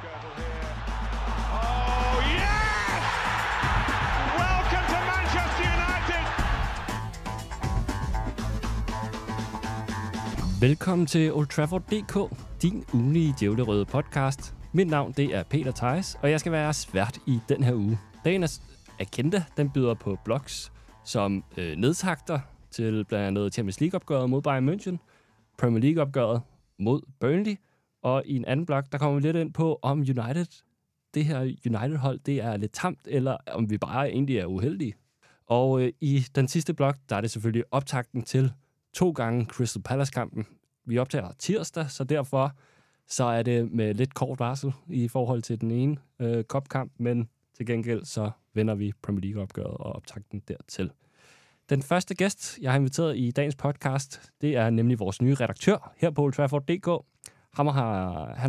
Oh yes! Welcome to Manchester United. Velkommen til Old Trafford.dk, din ugenlige djævlerøde podcast. Mit navn det er Peter Tarris, og jeg skal være svært i den her uge. Dagens agenda, den byder på blogs som nedtakter til blandt andet Champions League-opgøret mod Bayern München, Premier League-opgøret mod Burnley, og i en anden blog, der kommer vi lidt ind på, om United, det her United-hold, det er lidt tamt, eller om vi bare egentlig er uheldige. Og i den sidste blog, der er det selvfølgelig optakten til 2 gange Crystal Palace-kampen. Vi optager tirsdag, så derfor så er det med lidt kort varsel i forhold til den ene cup-kamp, men til gengæld så vender vi Premier League-opgøret og optakten dertil. Den første gæst, jeg har inviteret i dagens podcast, det er nemlig vores nye redaktør her på Old Trafford.dk. Han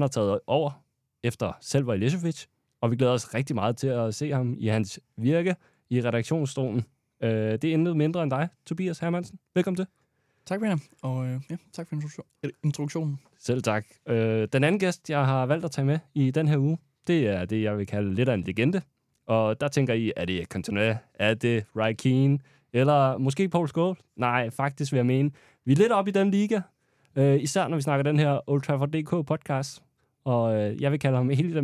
har taget over efter Selvar Ilišević, og vi glæder os rigtig meget til at se ham i hans virke i redaktionsstolen. Det er intet mindre end dig, Thobias Hermannsen. Velkommen til. Tak, Peter. Og tak for introduktionen. Selv tak. Den anden gæst, jeg har valgt at tage med i den her uge, det er det, jeg vil kalde lidt af en legende. Og der tænker I, er det Cantona? Er det Roy Keane? Eller måske Paul Scholes? Nej, faktisk vil jeg mene. Vi er lidt oppe i den liga. Især når vi snakker den her Old Trafford.dk podcast. Og jeg vil kalde ham en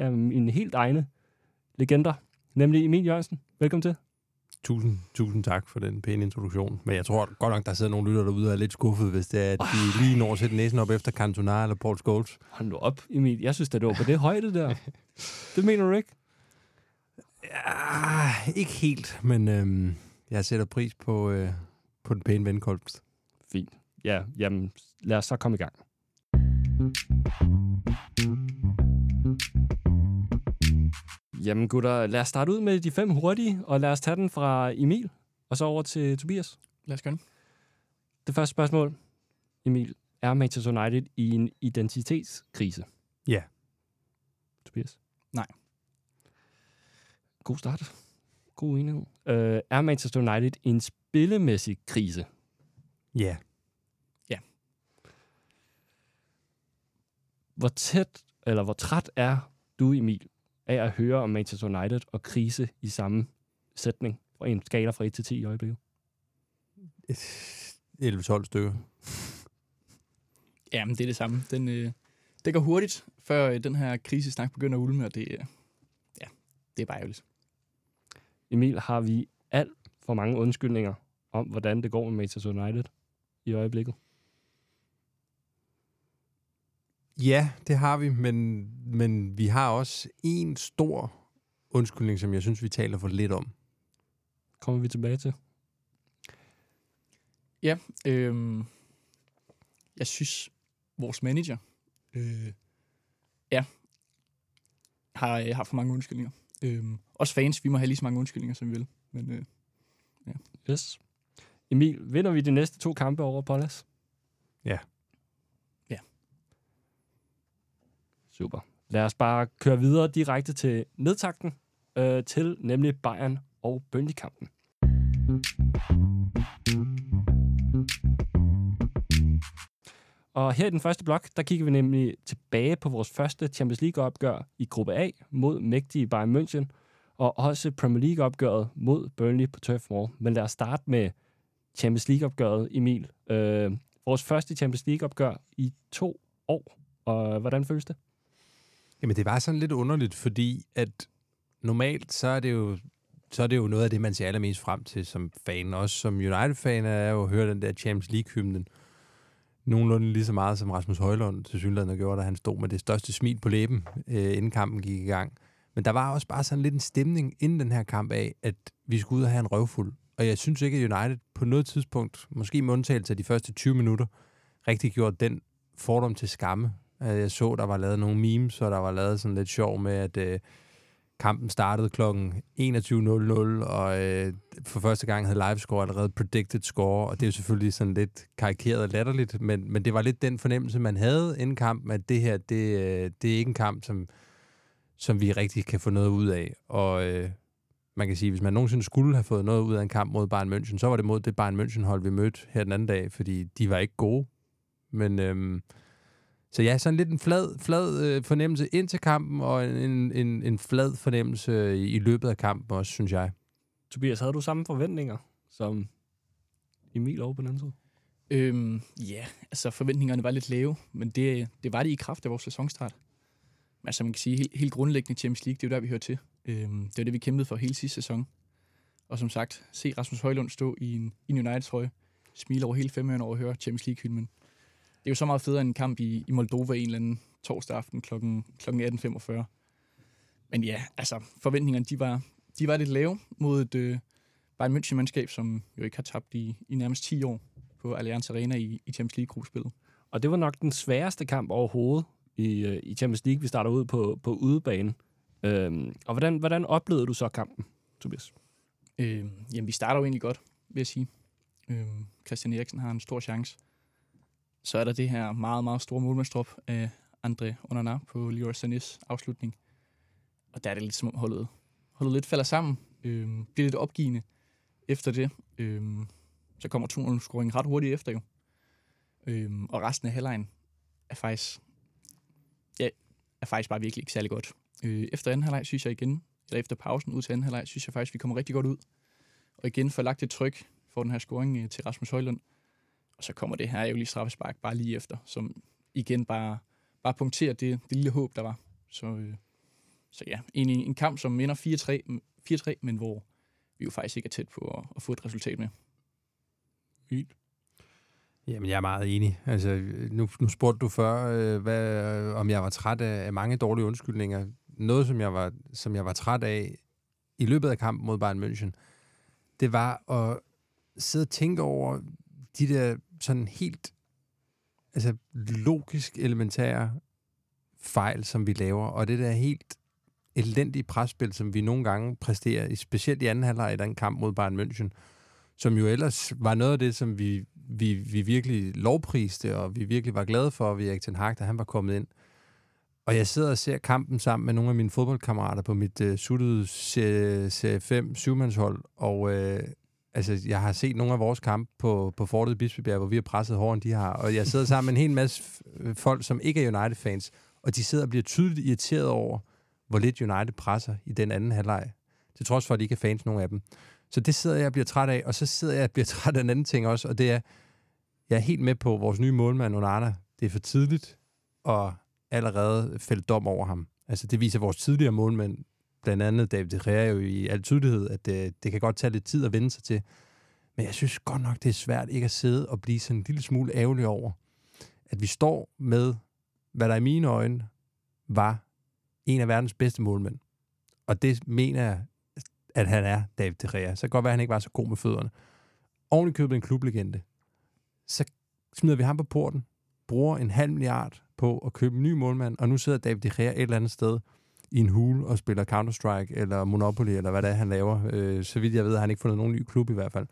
af mine helt egne legender. Nemlig Emil Jørgensen. Velkommen til. Tusind tak for den pæne introduktion. Men jeg tror godt nok, der sidder nogle lytter derude og er lidt skuffet, hvis det er, at de lige når at sætte næsen op efter Cantona eller Paul Scholes. Hold nu op, Emil. Jeg synes, det var på det højde der. Det mener du ikke? Ja, ikke helt, men jeg sætter pris på, på den pæne venkolbst. Fint. Ja, jamen, lad os så komme i gang. Jamen gutter, lad os starte ud med de 5 hurtige, og lad os tage den fra Emil, og så over til Thobias. Lad os gøre den. Det første spørgsmål, Emil, er Manchester United i en identitetskrise? Ja. Thobias? Nej. God start. God enighed. Er Manchester United en spillemæssig krise? Ja. Ja. Hvor træt er du, Emil, af at høre om Manchester United og krise i samme sætning? Og en skala fra 1 til 10 i øjeblikket. 11-12 stykker. Jamen, det er det samme. Det går hurtigt, før den her krisesnak begynder at ulme, og det er bare ærgerligt. Emil, har vi alt for mange undskyldninger om, hvordan det går med Manchester United i øjeblikket? Ja, det har vi, men vi har også en stor undskyldning, som jeg synes, vi taler for lidt om. Kommer vi tilbage til? Ja, jeg synes, vores manager har for mange undskyldninger. Også fans, vi må have lige så mange undskyldninger, som vi vil. Men, ja. Yes. Emil, vinder vi de næste 2 kampe over Palace? Ja. Ja. Super. Lad os bare køre videre direkte til nedtakten, til nemlig Bayern og Burnley-kampen. Og her i den første blok, der kigger vi nemlig tilbage på vores første Champions League-opgør i gruppe A mod mægtige Bayern München, og også Premier League-opgøret mod Burnley på Turf Moor. Men lad os starte med Champions League-opgøret, Emil. Vores første Champions League-opgør i 2 år. Og hvordan føles det? Jamen, det var sådan lidt underligt, fordi at normalt så er det jo noget af det, man ser allermest frem til som fan. Også som United-fan er jo at høre den der Champions League-hymnen. Nogenlunde lige så meget, som Rasmus Højlund tilsyneladende gjorde, da han stod med det største smil på læben, inden kampen gik i gang. Men der var også bare sådan lidt en stemning inden den her kamp af, at vi skulle ud og have en røvfuld. Og jeg synes ikke, at United på noget tidspunkt, måske med undtagelse af de første 20 minutter, rigtig gjorde den fordom til skamme. Jeg så, der var lavet nogle memes, og der var lavet sådan lidt sjov med, at kampen startede kl. 21.00, og for første gang havde livescore allerede predicted score, og det er jo selvfølgelig sådan lidt karikeret og latterligt, men det var lidt den fornemmelse, man havde inden kampen, at det her, det er ikke en kamp, som vi rigtig kan få noget ud af. Og man kan sige, hvis man nogensinde skulle have fået noget ud af en kamp mod Bayern München, så var det mod det Bayern München-hold, vi mødte her den anden dag, fordi de var ikke gode. Men Så ja, sådan lidt en flad fornemmelse ind til kampen, og en flad fornemmelse i løbet af kampen også, synes jeg. Tobias, havde du samme forventninger som Emil over på den anden side? Ja, altså forventningerne var lidt lave, men det var det i kraft af vores sæsonstart. Altså man kan sige, helt grundlæggende Champions League, det er jo der, vi hører til. Det var det, vi kæmpede for hele sidste sæson. Og som sagt, se Rasmus Højlund stå i en United-trøje, smile over hele femhøren over at høre Champions League-hylmen. Det er jo så meget federe end en kamp i Moldova en eller anden torsdag aften kl. 18.45. Men ja, altså forventningerne, de var lidt lave mod et Bayern München-mandskab, som jo ikke har tabt i nærmest 10 år på Allianz Arena i Champions League-gruppespillet. Og det var nok den sværeste kamp overhovedet i Champions League. Vi starter ud på udebane. Og hvordan oplevede du så kampen, Tobias? Jamen, vi starter jo egentlig godt, vil jeg sige. Christian Eriksen har en stor chance. Så er der det her meget, meget store målmandstrop af André Onana på Leroy Sanés afslutning. Og der er det lidt som om holdet lidt falder sammen. Bliver lidt opgivende efter det. Så kommer 2-0-scoringen ret hurtigt efter jo. Og resten af halvlegen er faktisk bare virkelig ikke særlig godt. Efter anden halvleg synes jeg igen, eller efter pausen ud til anden halvleg, synes jeg faktisk, vi kommer rigtig godt ud. Og igen får lagt et tryk for den her scoring til Rasmus Højlund. Og så kommer det her jo lige straffespark bare lige efter, som igen bare punkterer det lille håb, der var. Så ja, en kamp, som ender 4-3, men hvor vi jo faktisk ikke er tæt på at få et resultat med. Vildt. Jamen, jeg er meget enig. Altså, nu spurgte du før, om jeg var træt af mange dårlige undskyldninger. Noget, som jeg var træt af i løbet af kampen mod Bayern München, det var at sidde og tænke over de der sådan helt altså, logisk elementære fejl, som vi laver, og det der helt elendige presspil, som vi nogle gange præsterer, specielt i anden halvleg i den kamp mod Bayern München, som jo ellers var noget af det, som vi virkelig lovpriste, og vi virkelig var glade for ved Erik Ten Hag, da han var kommet ind. Og jeg sidder og ser kampen sammen med nogle af mine fodboldkammerater på mit suttede Serie 5 syvmandshold, og altså, jeg har set nogle af vores kampe på Fortet i Bispebjerg, hvor vi har presset hårdere, end de har, og jeg sidder sammen med en hel masse folk, som ikke er United-fans, og de sidder og bliver tydeligt irriteret over, hvor lidt United presser i den anden halvleg, til trods for, at de ikke er fans, nogen af dem. Så det sidder jeg og bliver træt af, og så sidder jeg og bliver træt af en anden ting også, og det er, jeg er helt med på vores nye målmand, Onana. Det er for tidligt at allerede fælde dom over ham. Altså, det viser vores tidligere målmænd, blandt andet David de Gea, jo i al tydelighed, at det kan godt tage lidt tid at vende sig til. Men jeg synes godt nok, det er svært ikke at sidde og blive sådan en lille smule ærgerlig over, at vi står med, hvad der i mine øjne var en af verdens bedste målmænd. Og det mener jeg, at han er David de Gea. Så kan godt være, at han ikke var så god med fødderne. Oven i købet en klublegende. Så smider vi ham på porten, bruger 500 million på at købe en ny målmand, og nu sidder David de Gea et eller andet sted i en hule og spiller Counter-Strike eller Monopoly, eller hvad det er, han laver. Så vidt jeg ved, har han ikke fundet nogen ny klub i hvert fald.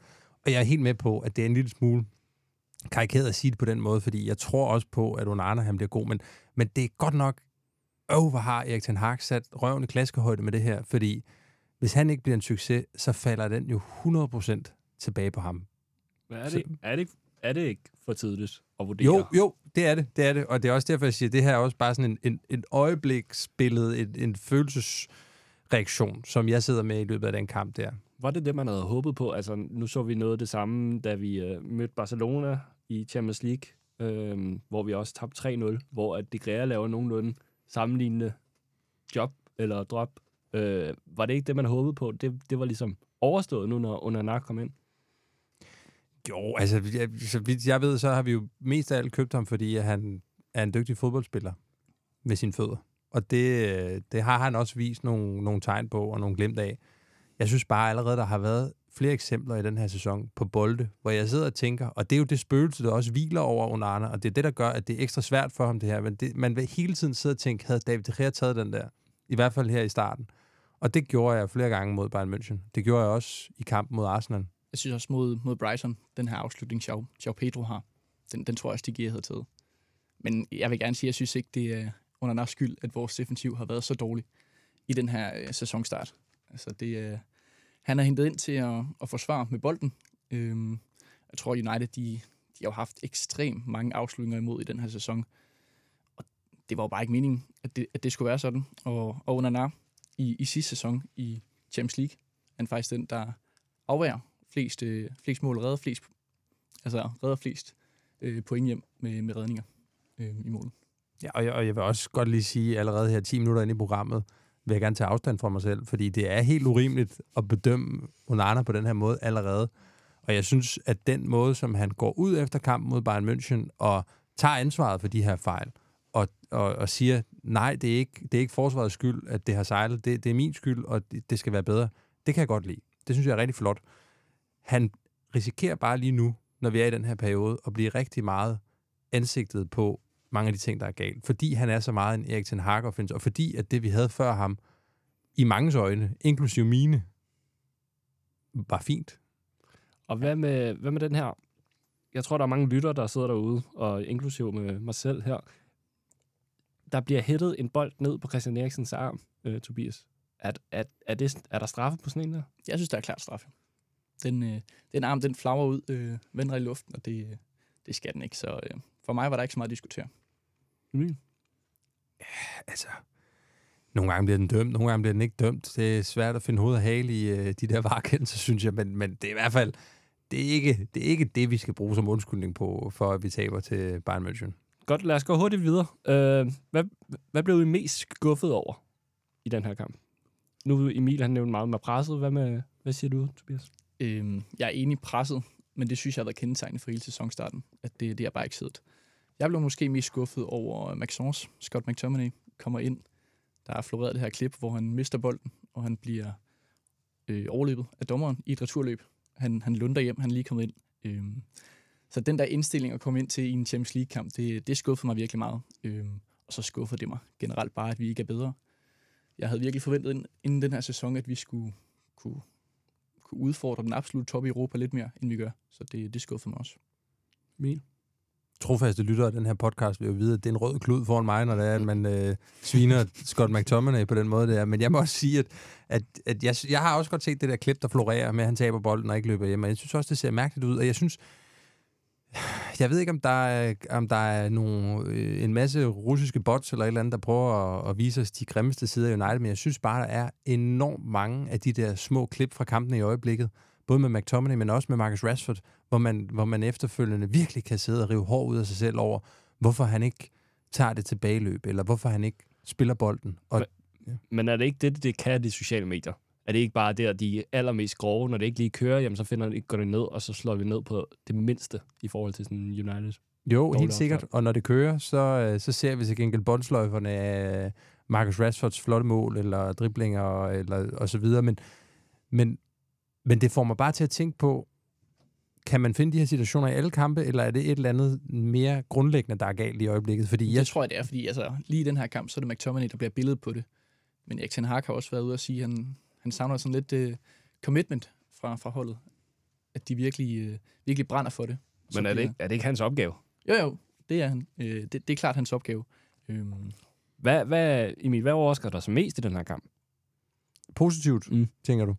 Og jeg er helt med på, at det er en lille smule karikeret at sige det på den måde, fordi jeg tror også på, at Onana han bliver god, men det er godt nok hvor har Erik Ten Hag sat røven i klaskehøjde med det her, fordi hvis han ikke bliver en succes, så falder den jo 100% tilbage på ham. Hvad er det? Er det ikke for tidligt at vurdere? Jo, det er det. Og det er også derfor, jeg siger, at det her er også bare sådan en øjebliksbillede, en følelsesreaktion, som jeg sidder med i løbet af den kamp der. Var det det, man havde håbet på? Altså, nu så vi noget af det samme, da vi mødte Barcelona i Champions League, hvor vi også tabte 3-0, hvor at De Gea laver nogenlunde sammenlignende job eller drop. Var det ikke det, man håbede på? Det var ligesom overstået nu, når Onana kom ind. Jo, altså, så vidt jeg ved, så har vi jo mest af alt købt ham, fordi han er en dygtig fodboldspiller med sine fødder. Og det har han også vist nogle tegn på og nogle glimt af. Jeg synes bare allerede, der har været flere eksempler i den her sæson på bolde, hvor jeg sidder og tænker, og det er jo det spøgelse, der også hviler over Onana, og det er det, der gør, at det er ekstra svært for ham det her. Men man vil hele tiden sidde og tænke, havde David de Gea taget den der? I hvert fald her i starten. Og det gjorde jeg flere gange mod Bayern München. Det gjorde jeg også i kampen mod Arsenal. Jeg synes også mod Brighton, den her afslutning, João Pedro har, den tror jeg også, De Gea havde taget. Men jeg vil gerne sige, at jeg synes ikke, det er Onanas skyld, at vores defensiv har været så dårlig i den her sæsonstart. Altså, han er hentet ind til at forsvare med bolden. Jeg tror, United de har haft ekstremt mange afslutninger imod i den her sæson. det var jo bare ikke meningen, at det skulle være sådan. Og Onana i sidste sæson i Champions League, han faktisk den, der afværer flest mål, redder flest point hjem med redninger i målet. Ja, og jeg vil også godt lige sige, allerede her 10 minutter inde i programmet, vil jeg gerne tage afstand fra mig selv, fordi det er helt urimeligt at bedømme Onana på den her måde allerede. Og jeg synes, at den måde, som han går ud efter kampen mod Bayern München og tager ansvaret for de her fejl, og siger, nej, det er ikke forsvarets skyld, at det har sejlet, det er min skyld, og det skal være bedre. Det kan jeg godt lide. Det synes jeg er rigtig flot. Han risikerer bare lige nu, når vi er i den her periode, at blive rigtig meget ansigtet på mange af de ting, der er galt. Fordi han er så meget en Erik Ten Hag offense, og fordi at det, vi havde før ham, i manges øjne, inklusive mine, var fint. Og hvad med den her? Jeg tror, der er mange lytter, der sidder derude, og inklusive med mig selv her. Der bliver hættet en bold ned på Christian Eriksens arm, Tobias. Er der straffe på sådan en der? Jeg synes, der er klart straffe. Den arm, den flagrer ud, vender i luften, og det skal den ikke. Så for mig var der ikke så meget at diskutere. Mm. Ja, altså, nogle gange bliver den dømt, nogle gange bliver den ikke dømt. Det er svært at finde hoved og hale i de der varekendelser, synes jeg. Men det er i hvert fald, det er ikke det, vi skal bruge som undskyldning på, for at vi taber til Bayern München. Godt, lad os gå hurtigt videre. Hvad blev I mest skuffet over i den her kamp? Nu Emil, han nævnte meget med presset. Hvad siger du, Tobias? Jeg er enig i presset, men det synes jeg har været kendetegnet for hele sæsonstarten, at det har bare ikke siddet. Jeg blev måske mest skuffet over Maxence. Scott McTominay kommer ind. Der er floreret det her klip, hvor han mister bolden, og han bliver overløbet af dommeren i et returløb. Han lunder hjem, han er lige kommet ind. Så den der indstilling at komme ind til i en Champions League-kamp, det skuffede mig virkelig meget. Og så skuffede det mig generelt bare, at vi ikke er bedre. Jeg havde virkelig forventet inden den her sæson, at vi skulle kunne udfordre den absolut top i Europa lidt mere, end vi gør. Så det skuffede mig også. Emil? Trofaste lyttere af den her podcast vil jo vide, at det er en rød klud foran mig, når det er, at man sviner Scott McTominay på den måde, det er. Men jeg må også sige, at jeg har også godt set det der klip, der florerer med, at han taber bolden og ikke løber hjem. Og jeg synes også, det ser mærkeligt ud. Og jeg synes... Jeg ved ikke, om der er en masse russiske bots eller et eller andet, der prøver at vise os de grimmeste sider af United, men jeg synes bare, der er enormt mange af de der små klip fra kampene i øjeblikket, både med McTominay, men også med Marcus Rashford, hvor man efterfølgende virkelig kan sidde og rive hår ud af sig selv over, hvorfor han ikke tager det tilbageløb, eller hvorfor han ikke spiller bolden. Men er det ikke det kan de sociale medier? Er det ikke bare der, de allermest grove, når det ikke lige kører, jamen så går det ned, og så slår vi ned på det mindste i forhold til sådan United? Jo, helt sikkert. Og når det kører, så ser vi til gengæld båndsløjferne af Marcus Rashfords flotte mål, eller driblinger, eller og så videre. Men det får mig bare til at tænke på, kan man finde de her situationer i alle kampe, eller er det et eller andet mere grundlæggende, der er galt i øjeblikket? Tror jeg, det er, fordi altså, lige i den her kamp, så er det McTominay, der bliver billedet på det. Men Erik Ten Hag har også været ude og sige, at han savner sådan lidt commitment fra holdet, at de virkelig brænder for det. Men er det ikke hans opgave? Jo, det er han. Det er klart hans opgave. Hvad overrasker dig så mest i den her kamp? Positivt, tænker du?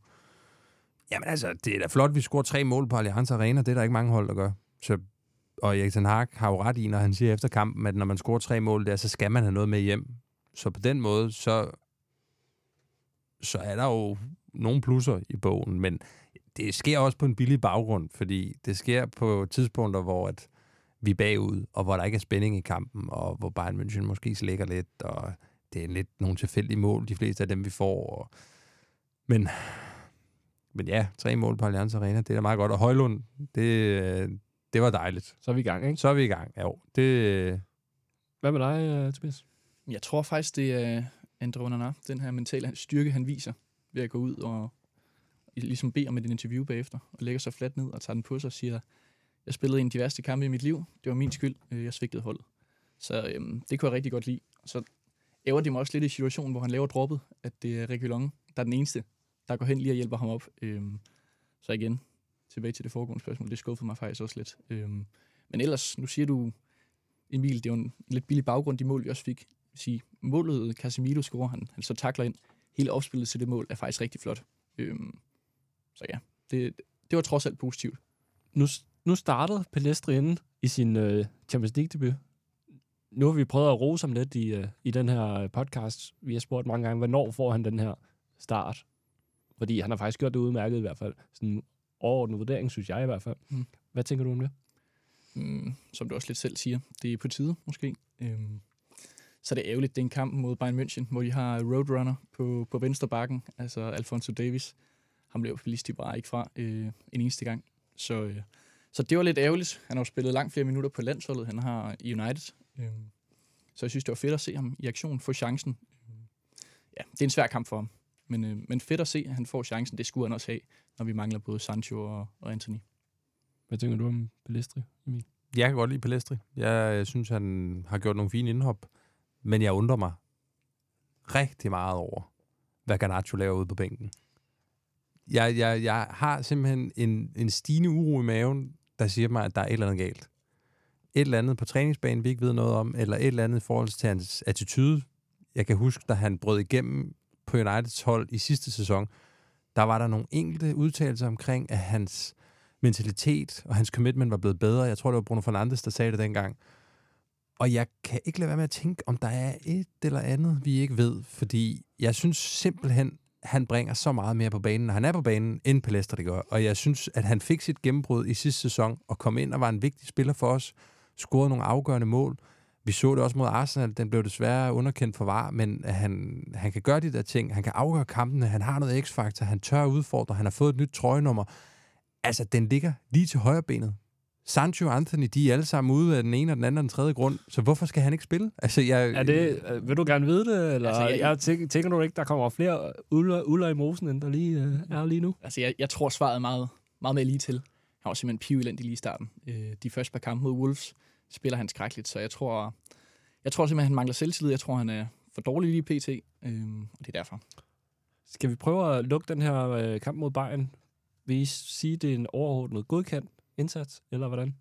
Jamen altså, det er da flot, vi scorer 3 mål på Allianz Arena. Det er der ikke mange hold, der gør. Og Erik Ten Hag har jo ret i, når han siger efter kampen, at når man scorer 3 mål der, så skal man have noget med hjem. Så på den måde, så er der jo nogle plusser i bogen, men det sker også på en billig baggrund, fordi det sker på tidspunkter, hvor at vi er bagud, og hvor der ikke er spænding i kampen, og hvor Bayern München måske slækker lidt, og det er lidt nogle tilfældige mål, de fleste af dem, vi får. Men ja, 3 mål på Allianz Arena, det er da meget godt. Og Højlund, det var dejligt. Så er vi i gang, ikke? Så er vi i gang, jo. Hvad med dig, Tobias? Jeg tror faktisk, det er... Andre Onana, den her mentale styrke, han viser ved at gå ud og ligesom bede om et interview bagefter, og lægger sig fladt ned og tager den på sig og siger, jeg spillede en af de værste kampe i mit liv, det var min skyld, jeg svigtede holdet. Så det kunne jeg rigtig godt lide. Så æver det mig også lidt i situationen, hvor han laver droppet, at det er Reguilón, der er den eneste, der går hen lige og hjælper ham op. Så igen, tilbage til det foregående spørgsmål, det skuffede mig faktisk også lidt. Men ellers, nu siger du, Emil, det er jo en lidt billig baggrund, de mål, vi også fik. Sige, målet Casemiro scorer, han så takler ind. Hele opspillet til det mål er faktisk rigtig flot. Så ja, det var trods alt positivt. Nu startede Pellistri inden i sin Champions League-debut. nu har vi prøvet at rose ham lidt i den her podcast. Vi har spurgt mange gange, hvornår får han den her start? Fordi han har faktisk gjort det udmærket i hvert fald. Sådan en overordnet vurdering, synes jeg i hvert fald. Mm. Hvad tænker du om det? Som du også lidt selv siger, det er på tide måske. Så det er ærgerligt, det er en kamp mod Bayern München, hvor de har Roadrunner på venstre bakken, altså Alphonso Davies. Han blev Pellistri bare ikke fra en eneste gang. Så det var lidt ærgerligt. Han har spillet langt flere minutter på landsholdet, han har i United. Så jeg synes, det var fedt at se ham i aktion, få chancen. Ja, det er en svær kamp for ham, men fedt at se, at han får chancen. Det skulle han også have, når vi mangler både Sancho og Anthony. Hvad tænker du om Pellistri, Emil? Jeg kan godt lide Pellistri. Jeg synes, han har gjort nogle fine indhop, men jeg undrer mig rigtig meget over, hvad Garnacho laver ude på bænken. Jeg har simpelthen en stigende uro i maven, der siger mig, at der er et eller andet galt. Et eller andet på træningsbanen, vi ikke ved noget om, eller et eller andet i forhold til hans attitude. Jeg kan huske, da han brød igennem på Uniteds hold i sidste sæson, der var der nogle enkelte udtalelser omkring, at hans mentalitet og hans commitment var blevet bedre. Jeg tror, det var Bruno Fernandes, der sagde det dengang. Og jeg kan ikke lade være med at tænke, om der er et eller andet, vi ikke ved, fordi jeg synes simpelthen, han bringer så meget mere på banen, når han er på banen, end Pellistri det gør. Og jeg synes, at han fik sit gennembrud i sidste sæson og kom ind og var en vigtig spiller for os, scorede nogle afgørende mål. Vi så det også mod Arsenal, den blev desværre underkendt for VAR, men han kan gøre de der ting, han kan afgøre kampene, han har noget x-faktor, han tør udfordre, han har fået et nyt trøjenummer. Altså, den ligger lige til højre benet. Sancho og Anthony, de er alle sammen ude af den ene og den anden og den tredje grund, så hvorfor skal han ikke spille? Altså, vil du gerne vide det, eller altså, jeg tænker du ikke, der kommer flere uller i mosen, end der lige er lige nu? Altså, jeg tror svaret meget, meget mere lige til. Han var simpelthen pivelendig lige i starten. De første par kampe mod Wolves spiller han skrækkeligt, så jeg tror simpelthen, han mangler selvtillid. Jeg tror, han er for dårlig lige pt, og det er derfor. Skal vi prøve at lukke den her kamp mod Bayern? Vil I sige, det er en overordnet godkendt indsats, eller hvordan?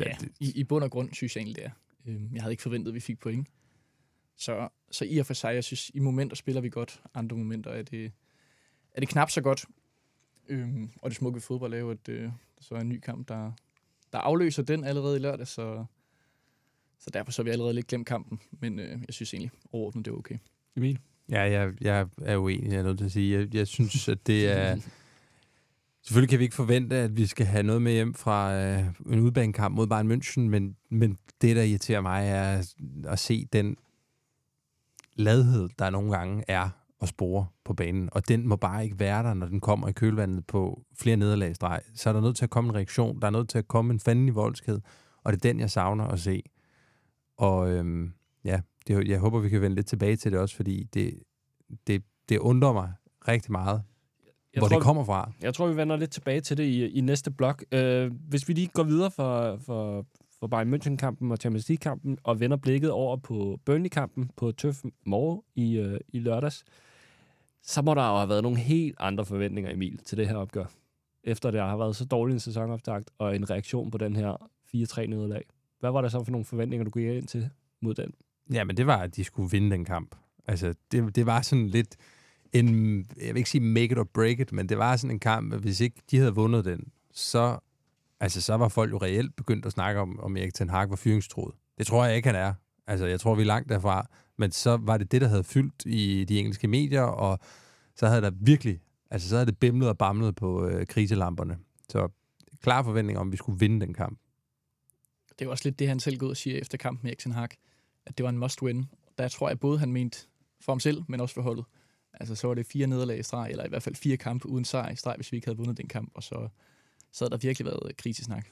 Ja, i bund og grund synes jeg egentlig, det er. Jeg havde ikke forventet, at vi fik point. Så i og for sig, jeg synes, i momenter spiller vi godt. Andre momenter er det knap så godt. Og det smukke fodbold er jo, at så er en ny kamp, der afløser den allerede i lørdag, så derfor så vi allerede lidt glemt kampen. Men jeg synes egentlig, overordnet det er okay. Emil? Ja, jeg er uenig, jeg er nødt til at sige. Jeg synes, at det er... Selvfølgelig kan vi ikke forvente, at vi skal have noget med hjem fra en udbanekamp mod Bayern München, men det, der irriterer mig, er at se den ladhed, der nogle gange er at spore på banen. Og den må bare ikke være der, når den kommer i kølvandet på flere nederlag i streg. Så er der nødt til at komme en reaktion, der er nødt til at komme en fandelig voldskhed, og det er den, jeg savner at se. Og jeg håber, vi kan vende lidt tilbage til det også, fordi det undrer mig rigtig meget, hvor det kommer fra. Jeg tror, vi vender lidt tilbage til det i næste blok. Hvis vi lige går videre for Bayern München-kampen og Champions League-kampen, og vender blikket over på Burnley-kampen på Turf Moor i lørdags, så må der jo have været nogle helt andre forventninger, Emil, til det her opgør. Efter det har været så dårlig en sæsonoptakt og en reaktion på den her 4-3-nederlag. Hvad var der så for nogle forventninger, du gik ind til mod den? Jamen, det var, at de skulle vinde den kamp. Altså, det var sådan lidt... jeg vil ikke sige make it or break it, men det var sådan en kamp, at hvis ikke de havde vundet den, så var folk jo reelt begyndt at snakke om Erik Ten Hag var fyringstruet. Det tror jeg ikke, han er. Altså, jeg tror, vi er langt derfra. Men så var det, der havde fyldt i de engelske medier, og så havde der virkelig, altså så havde det bimlet og bamlet på kriselamperne. Så klar forventning om, vi skulle vinde den kamp. Det er også lidt det, han selv går ud og siger efter kampen med Erik Ten Hag, at det var en must win. Der tror jeg både, han mente for ham selv, men også for holdet. Altså, så var det 4 nederlag i streg, eller i hvert fald 4 kampe uden sejr i streg, hvis vi ikke havde vundet den kamp, og så havde der virkelig været krisesnak.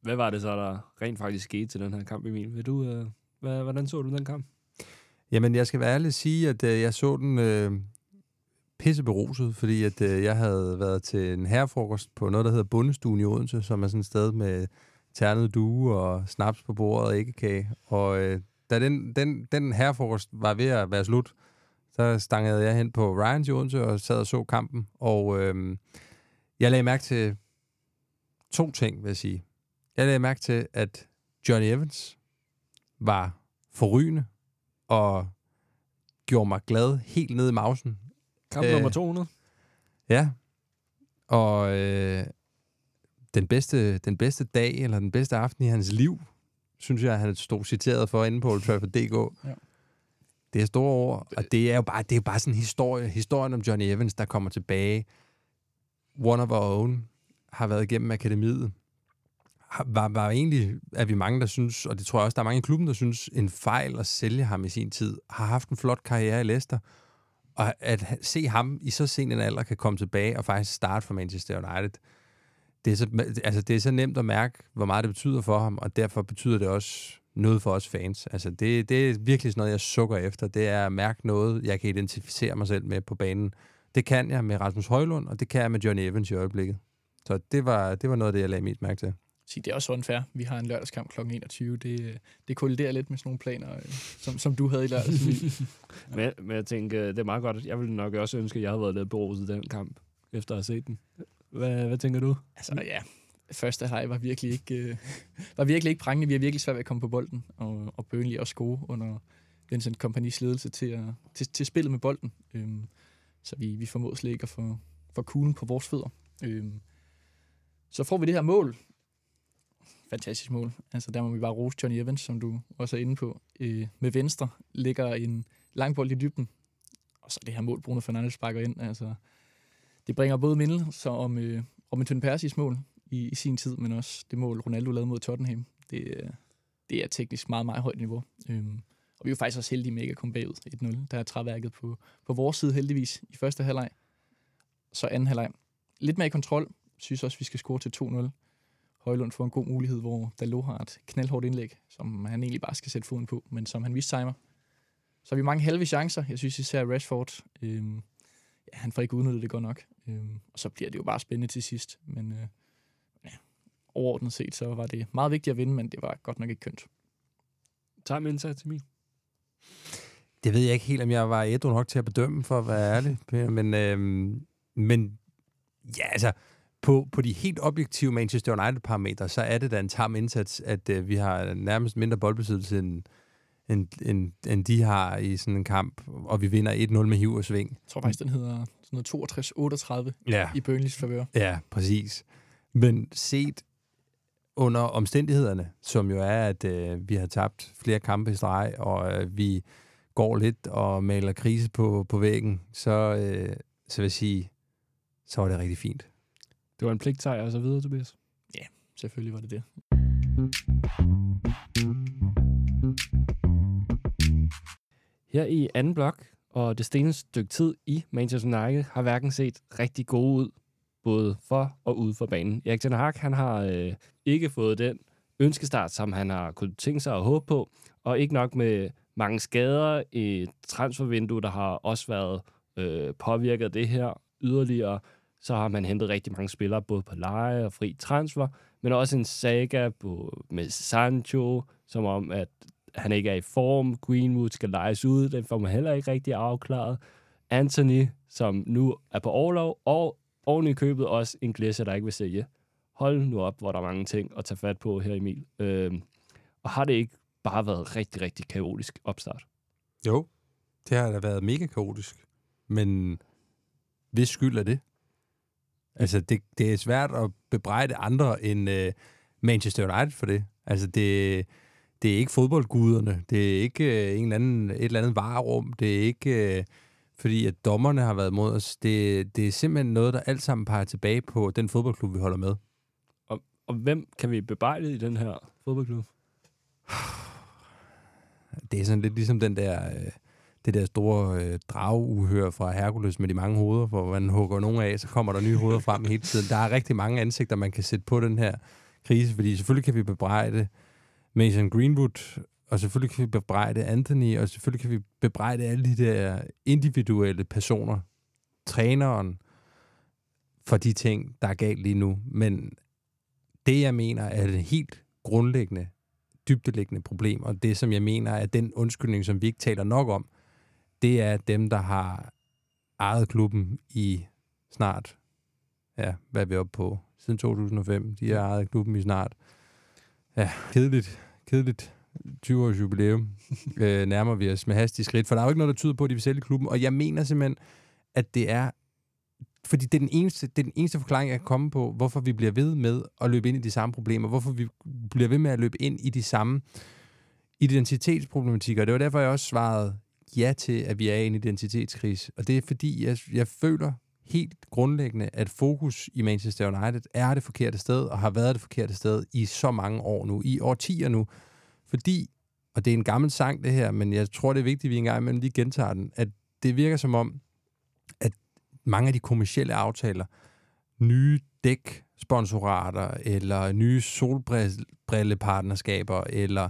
Hvad var det så, der rent faktisk skete til den her kamp, Emil? Vil du, hvordan så du den kamp? Jamen, jeg skal være ærlig at sige, at jeg så den pisseberuset, fordi at, jeg havde været til en herrefrokost på noget, der hedder Bundestuen i Odense, som er sådan et sted med ternet due og snaps på bordet og æggekage. Og da den herrefrokost var ved at være slut, så stangede jeg hen på Ryans i Odense og sad og så kampen, og jeg lagde mærke til 2 ting, vil jeg sige. Jeg lagde mærke til, at Johnny Evans var forrygende og gjorde mig glad helt ned i mausen. Kamp nummer 200. Ja, og den bedste dag eller den bedste aften i hans liv synes jeg, han stod citeret for inde på Old Trafford.dk. Ja. Det er store ord, og det er jo bare, det er bare sådan en historie. Historien om Johnny Evans, der kommer tilbage. One of our own har været igennem akademiet. Var egentlig, at vi mange, der synes, og det tror jeg også, der er mange i klubben, der synes, en fejl at sælge ham i sin tid, har haft en flot karriere i Leicester. Og at se ham i så sen en alder kan komme tilbage og faktisk starte for Manchester United, det er så, altså det er så nemt at mærke, hvor meget det betyder for ham, og derfor betyder det også noget for os fans. Altså det er virkelig sådan noget, jeg sukker efter. Det er at mærke noget, jeg kan identificere mig selv med på banen. Det kan jeg med Rasmus Højlund, og det kan jeg med Johnny Evans i øjeblikket. Så det var noget af det, jeg lagde mit mærke til. Det er også unfair. Vi har en lørdagskamp kl. 21. Det kolliderer lidt med sådan nogle planer, som du havde i lørdags. Ja. Men jeg tænker, det er meget godt. Jeg ville nok også ønske, at jeg havde været lidt beruset i den kamp, efter at have set den. Hvad tænker du? Altså ja, første halvleg var virkelig ikke prangende. Vi har virkelig svært ved at komme på bolden, og Burnley også gode under Vincent Kompagnis ledelse til spillet med bolden. Så vi formåede slet ikke at få kuglen på vores fødder. Så får vi det her mål. Fantastisk mål. Altså, der må vi bare rose Johnny Evans, som du også er inde på. Med venstre ligger en lang bold i dybden. Og så det her mål, Bruno Fernandes sparker ind. Altså, det bringer både mindelser om Anthony Persis mål i sin tid, men også det mål, Ronaldo lavede mod Tottenham. Det er teknisk meget, meget højt niveau. Og vi er jo faktisk også heldige med ikke at komme bagud 1-0. Der er træværket på vores side heldigvis i første halvleg. Så anden halvleg. Lidt mere i kontrol. Synes også, vi skal score til 2-0. Højlund får en god mulighed, hvor Dalot har et knaldhårdt indlæg, som han egentlig bare skal sætte foden på, men som han mistimer. Så har vi mange halve chancer. Jeg synes især Rashford, han får ikke udnyttet det godt nok. Og så bliver det jo bare spændende til sidst. Men overordnet set, så var det meget vigtigt at vinde, men det var godt nok ikke kønt. Time indsats, Emil. Det ved jeg ikke helt, om jeg var ædru nok til at bedømme, for at være ærlig. Men ja, altså... På de helt objektive Manchester United-parametre, så er det da en tam indsats, at vi har nærmest mindre boldbesiddelse, end de har i sådan en kamp, og vi vinder 1-0 med hiv og sving. Jeg tror faktisk, den hedder sådan 62-38 i Burnleys favør. Ja, præcis. Men set under omstændighederne, som jo er, at vi har tabt flere kampe i streg, og vi går lidt og maler krise på væggen, så vil jeg sige, så var det rigtig fint. Det var en pligtsejr og så videre, Tobias. Ja, selvfølgelig var det det. Her i anden blok, og det seneste stykke tid i Manchester United, har hverken set rigtig gode ud, både for og ude for banen. Erik Ten Hag, han har ikke fået den ønskestart, som han har kunnet tænke sig at håbe på, og ikke nok med mange skader i transfervinduet, der har også været påvirket det her yderligere. Så har man hentet rigtig mange spillere, både på leje og fri transfer, men også en saga med Sancho, som om, at han ikke er i form. Greenwood skal lejes ud, den får man heller ikke rigtig afklaret. Anthony, som nu er på overlov, og oven i købet også en glæsser, der ikke vil sælge. Hold nu op, hvor der er mange ting at tage fat på her, Emil. Og har det ikke bare været rigtig, rigtig kaotisk opstart? Jo, det har da været mega kaotisk, men hvis skyld er det? Altså, det er svært at bebrejde andre end Manchester United for det. Altså, det er ikke fodboldguderne. Det er ikke et eller andet varerum. Det er ikke, fordi at dommerne har været mod os. Det er simpelthen noget, der alt sammen peger tilbage på den fodboldklub, vi holder med. Og hvem kan vi bebrejde i den her fodboldklub? Det er sådan lidt ligesom den der... Det der store drageuhør fra Hercules med de mange hoveder, hvor man hugger nogen af, så kommer der nye hoveder frem hele tiden. Der er rigtig mange ansigter, man kan sætte på den her krise, fordi selvfølgelig kan vi bebrejde Mason Greenwood, og selvfølgelig kan vi bebrejde Anthony, og selvfølgelig kan vi bebrejde alle de der individuelle personer, træneren, for de ting, der er galt lige nu. Men det, jeg mener, er det helt grundlæggende, dybdeliggende problem, og det, som jeg mener, er den undskyldning, som vi ikke taler nok om, det er dem, der har ejet klubben i snart, hvad er vi oppe på? Siden 2005, de har ejet klubben i snart, kedeligt 20-års jubilæum, nærmer vi os med hastige skridt, for der er jo ikke noget, der tyder på, at de vil sælge klubben, og jeg mener simpelthen, at det er Fordi det er den eneste forklaring, jeg kan komme på, hvorfor vi bliver ved med at løbe ind i de samme problemer, hvorfor vi bliver ved med at løbe ind i de samme identitetsproblematikker. Det var derfor, jeg også svarede ja til, at vi er i en identitetskrise. Og det er fordi, jeg føler helt grundlæggende, at fokus i Manchester United er det forkerte sted, og har været det forkerte sted i så mange år nu, i årtier nu. Fordi, og det er en gammel sang det her, men jeg tror, det er vigtigt, at vi engang imellem lige gentager den, at det virker som om, at mange af de kommercielle aftaler, nye dæksponsorater, eller nye solbrillepartnerskaber, eller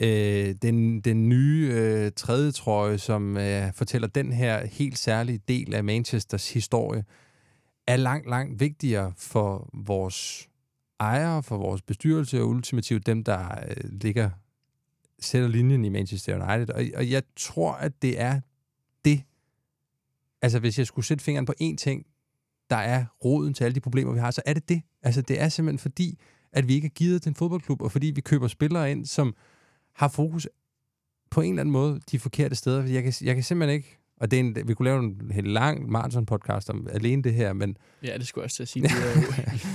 den nye tredje trøje, som fortæller den her helt særlige del af Manchesters historie, er langt, langt vigtigere for vores ejere, for vores bestyrelse, og ultimativt dem, der sætter linjen i Manchester United. Og jeg tror, at det er det. Altså, hvis jeg skulle sætte fingeren på én ting, der er roden til alle de problemer, vi har, så er det det. Altså, det er simpelthen fordi, at vi ikke er givet til en fodboldklub, og fordi vi køber spillere ind, som har fokus på en eller anden måde de forkerte steder. Jeg kan simpelthen ikke, og det er vi kunne lave en helt lang marathon-podcast om alene det her, men... Ja, det skulle jeg også til at sige.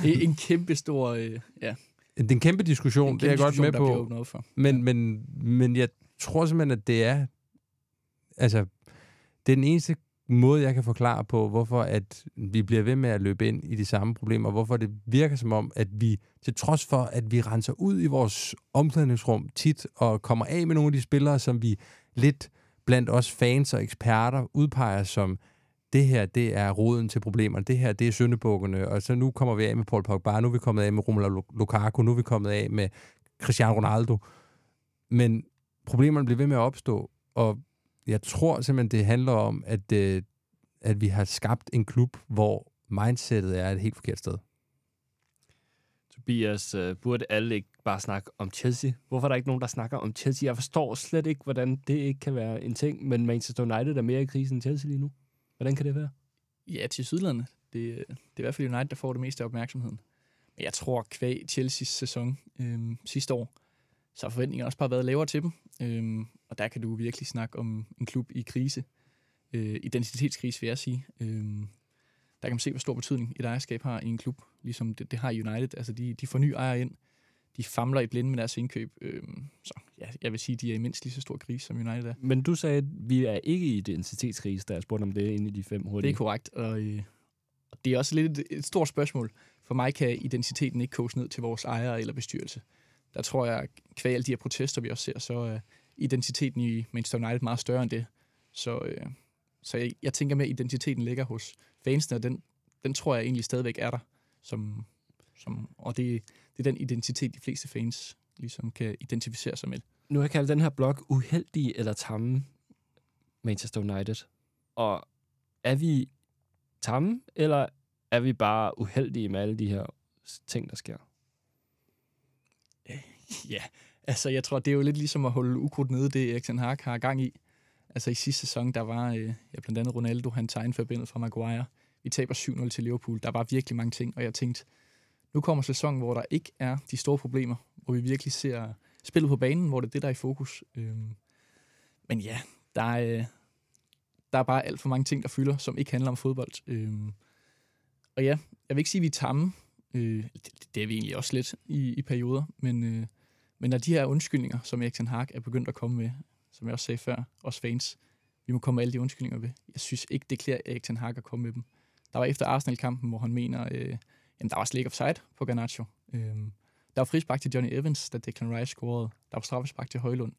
Det er en kæmpe stor... Ja. Det er en kæmpe diskussion, det er jeg godt med på. For. Men jeg tror simpelthen, at det er... Altså, det er den eneste måde, jeg kan forklare på, hvorfor at vi bliver ved med at løbe ind i de samme problemer, og hvorfor det virker som om, at vi, til trods for, at vi renser ud i vores omklædningsrum tit, og kommer af med nogle af de spillere, som vi lidt blandt os fans og eksperter udpeger som, det her, det er roden til problemerne, det her, det er syndebukkene, og så nu kommer vi af med Paul Pogba, nu er vi kommet af med Romelu Lukaku, nu er vi kommet af med Cristiano Ronaldo. Men problemerne bliver ved med at opstå, og jeg tror simpelthen, det handler om, at vi har skabt en klub, hvor mindsetet er et helt forkert sted. Tobias, burde alle ikke bare snakke om Chelsea? Hvorfor er der ikke nogen, der snakker om Chelsea? Jeg forstår slet ikke, hvordan det ikke kan være en ting, men Manchester United er mere i krisen end Chelsea lige nu. Hvordan kan det være? Ja, til sydlandet. Det er i hvert fald United, der får det meste af opmærksomheden. Men jeg tror, kvæg Chelseas sæson sidste år, så har forventningerne også bare været lavere til dem. Og der kan du virkelig snakke om en klub i krise. Identitetskrise, vil jeg sige. Der kan man se, hvor stor betydning et ejerskab har i en klub, ligesom det har i United. Altså, de får nye ejere ind. De famler i blinde med deres indkøb. Så ja, jeg vil sige, de er i mindst lige så stor krise, som United er. Men du sagde, at vi er ikke i identitetskrise, da jeg spurgte om det inde i de 5 hurtige. Det er korrekt, og det er også lidt et stort spørgsmål. For mig kan identiteten ikke koges ned til vores ejere eller bestyrelse. Der tror jeg, kvæg alle de her protester, vi også ser, så er identiteten i Manchester United meget større end det. Så jeg tænker mere, at identiteten ligger hos fansene, og den tror jeg egentlig stadigvæk er der. Og det er den identitet, de fleste fans ligesom kan identificere sig med. Nu har jeg kaldt den her blog uheldige eller tamme Manchester United. Og er vi tamme, eller er vi bare uheldige med alle de her ting, der sker? Ja, altså jeg tror, det er jo lidt ligesom at holde ukrudt nede, det Erik Ten Hag har gang i. Altså i sidste sæson, der var blandt andet Ronaldo, han tegnforbindet fra Maguire. Vi taber 7-0 til Liverpool. Der var virkelig mange ting, og jeg tænkte, nu kommer sæsonen, hvor der ikke er de store problemer, hvor vi virkelig ser spillet på banen, hvor det er det, der er i fokus. Men ja, der er bare alt for mange ting, der fylder, som ikke handler om fodbold. Og ja, jeg vil ikke sige, at vi er tamme. Det er vi egentlig også lidt i perioder, men når de her undskyldninger, som Erik Ten Hag er begyndt at komme med, som jeg også sagde før, os fans, vi må komme med alle de undskyldninger ved. Jeg synes ikke, det klæder Erik Ten Hag at komme med dem. Der var efter Arsenal-kampen, hvor han mener, jamen, der var slet ikke offside på Garnacho. Der var frispark til Johnny Evans, da Declan Rice scorede. Der var straffespark til Højlund.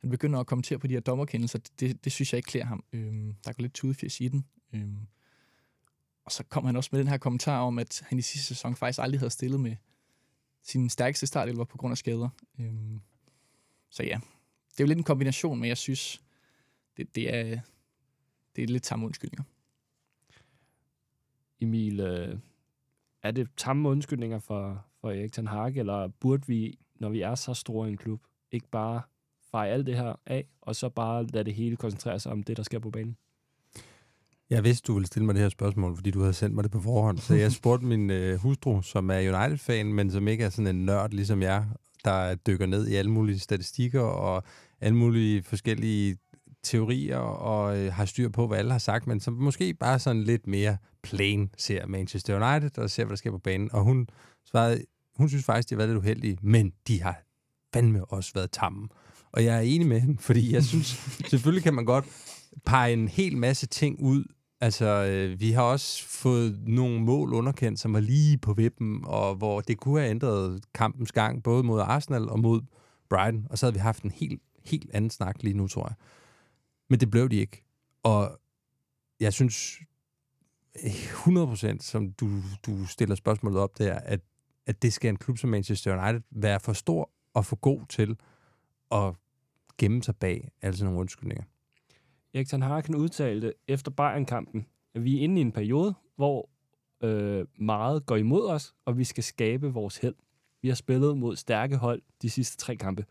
Han begynder at kommentere på de her dommerkendelser. Det synes jeg ikke klæder ham. Der går lidt tudefjæs i den. Og så kom han også med den her kommentar om, at han i sidste sæson faktisk aldrig havde stillet med sin stærkeste startelver på grund af skader. Så ja, det er jo lidt en kombination, men jeg synes, det er lidt tamme undskyldninger. Emil, er det tamme undskyldninger for Erik Ten Hag, eller burde vi, når vi er så store i en klub, ikke bare feje alt det her af, og så bare lade det hele koncentrere sig om det, der sker på banen? Jeg vidste, du ville stille mig det her spørgsmål, fordi du havde sendt mig det på forhånd. Så jeg spurgte min hustru, som er United-fan, men som ikke er sådan en nørd ligesom jeg, der dykker ned i alle mulige statistikker og alle mulige forskellige teorier og har styr på, hvad alle har sagt, men som måske bare sådan lidt mere plain ser Manchester United og ser, hvad der sker på banen. Og hun svarede, hun synes faktisk, de har været lidt uheldige, men de har fandme også været tamme. Og jeg er enig med hende, fordi jeg synes, selvfølgelig kan man godt pege en hel masse ting ud. Altså, vi har også fået nogle mål underkendt, som var lige på vippen, og hvor det kunne have ændret kampens gang, både mod Arsenal og mod Brighton. Og så havde vi haft en helt anden snak lige nu, tror jeg. Men det blev de ikke. Og jeg synes 100%, som du stiller spørgsmålet op der, at det skal en klub som Manchester United være for stor og for god til at gemme sig bag alle sådan nogle undskyldninger. Erik Ten Hag udtalte efter Bayern-kampen, at vi er inde i en periode, hvor meget går imod os, og vi skal skabe vores held. Vi har spillet mod stærke hold de sidste 3 kampe.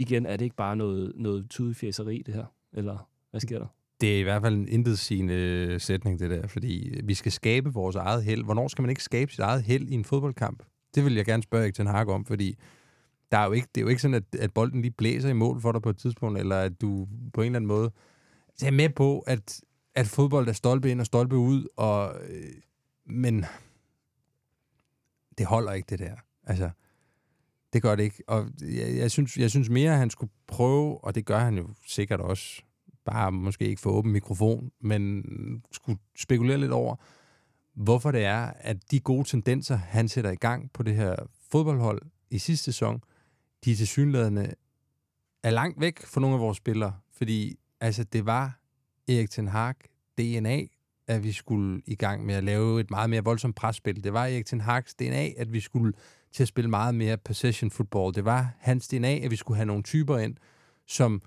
Igen, er det ikke bare noget tudefjæseri, det her? Eller hvad sker der? Det er i hvert fald en intetsigende sætning, det der, fordi vi skal skabe vores eget held. Hvornår skal man ikke skabe sit eget held i en fodboldkamp? Det vil jeg gerne spørge Erik Ten Hag om, fordi der er jo ikke, det er jo ikke sådan, at bolden lige blæser i mål for dig på et tidspunkt, eller at du på en eller anden måde er med på, at fodbold er stolpe ind og stolpe ud, men det holder ikke, det der. Altså, det gør det ikke. Og jeg synes mere, at han skulle prøve, og det gør han jo sikkert også, bare måske ikke for åben mikrofon, men skulle spekulere lidt over, hvorfor det er, at de gode tendenser, han sætter i gang på det her fodboldhold i sidste sæson, de tilsyneladende er langt væk fra nogle af vores spillere. Fordi altså, det var Erik Ten Hag DNA, at vi skulle i gang med at lave et meget mere voldsomt presspil. Det var Erik Ten Hag's DNA, at vi skulle til at spille meget mere possession football. Det var hans DNA, at vi skulle have nogle typer ind, som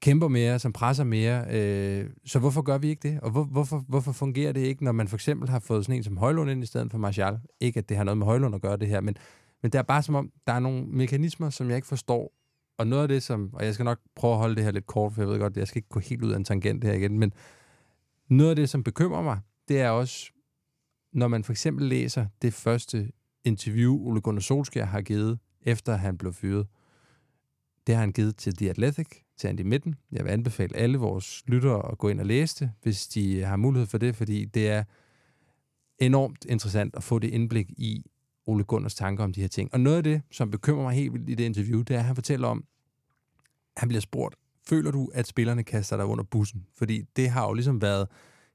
kæmper mere, som presser mere. Så hvorfor gør vi ikke det? Og hvorfor fungerer det ikke, når man for eksempel har fået sådan en som Højlund ind i stedet for Martial? Ikke, at det har noget med Højlund at gøre det her, men det er bare som om, der er nogle mekanismer, som jeg ikke forstår. Og noget af det, og jeg skal nok prøve at holde det her lidt kort, for jeg ved godt, jeg skal ikke gå helt ud af en tangent her igen, men noget af det, som bekymrer mig, det er også, når man for eksempel læser det første interview, Ole Gunnar Solskjær har givet, efter han blev fyret. Det har han givet til The Athletic, til Andy Midten. Jeg vil anbefale alle vores lyttere at gå ind og læse det, hvis de har mulighed for det, fordi det er enormt interessant at få det indblik i Ole Gunners tanker om de her ting. Og noget af det, som bekymrer mig helt vildt i det interview, det er, at han fortæller om, at han bliver spurgt, føler du, at spillerne kaster dig under bussen? Fordi det har jo ligesom været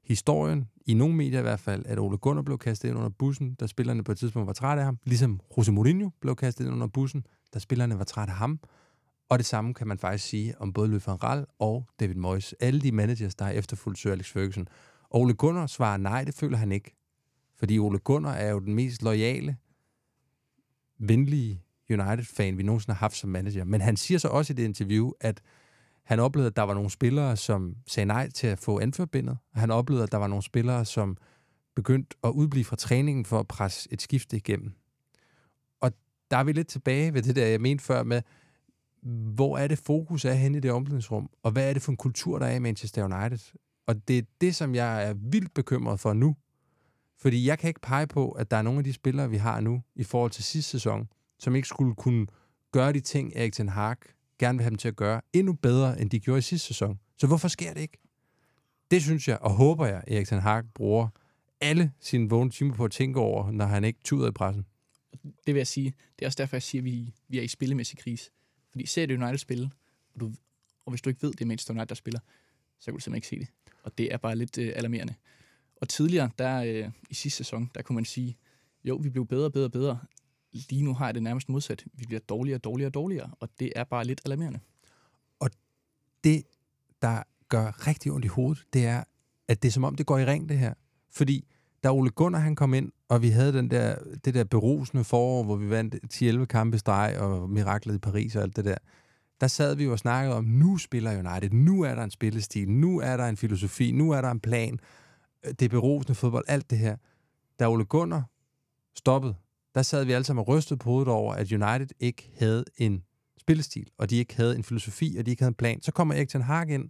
historien, i nogle medier i hvert fald, at Ole Gunnar blev kastet ind under bussen, da spillerne på et tidspunkt var trætte af ham. Ligesom Jose Mourinho blev kastet ind under bussen, da spillerne var trætte af ham. Og det samme kan man faktisk sige om både Louis van Gaal og David Moyes. Alle de managers, der har efterfulgt Sir Alex Ferguson. Og Ole Gunnar svarer, nej, det føler han ikke. Fordi Ole Gunnar er jo den mest loyale, venlige United-fan, vi nogensinde har haft som manager. Men han siger så også i det interview, at han oplevede, at der var nogle spillere, som sagde nej til at få anførbindet. Han oplevede, at der var nogle spillere, som begyndte at udblive fra træningen for at presse et skifte igennem. Og der er vi lidt tilbage ved det der, jeg mente før med, hvor er det fokus er henne i det omklædningsrum, og hvad er det for en kultur, der er i Manchester United? Og det er det, som jeg er vildt bekymret for nu. Fordi jeg kan ikke pege på, at der er nogle af de spillere, vi har nu, i forhold til sidste sæson, som ikke skulle kunne gøre de ting, Erik Ten Hag gerne vil have dem til at gøre, endnu bedre, end de gjorde i sidste sæson. Så hvorfor sker det ikke? Det synes jeg, og håber jeg, Erik Ten Hag bruger alle sine vågne timer på at tænke over, når han ikke tuder i pressen. Det vil jeg sige. Det er også derfor, jeg siger, at vi er i spillemæssig krise. Fordi ser du United spille, og hvis du ikke ved, det er Manchester United, der spiller, så kan du simpelthen ikke se det. Og det er bare lidt alarmerende. Og tidligere, i sidste sæson, der kunne man sige, jo, vi blev bedre og bedre og bedre. Lige nu har jeg det nærmest modsat. Vi bliver dårligere og dårligere og dårligere, og det er bare lidt alarmerende. Og det, der gør rigtig ondt i hovedet, det er, at det er som om, det går i ring, det her. Fordi da Ole Gunnar, han kom ind, og vi havde det der berusende forår, hvor vi vandt 10-11 kampe i streg, og miraklet i Paris og alt det der, der sad vi jo og snakkede om, nu spiller United, nu er der en spillestil, nu er der en filosofi, nu er der en plan, det berusende fodbold, alt det her. Da Ole Gunnar stoppede, der sad vi alle sammen og rystede på hovedet over, at United ikke havde en spillestil, og de ikke havde en filosofi, og de ikke havde en plan. Så kommer Erik Ten Hag ind,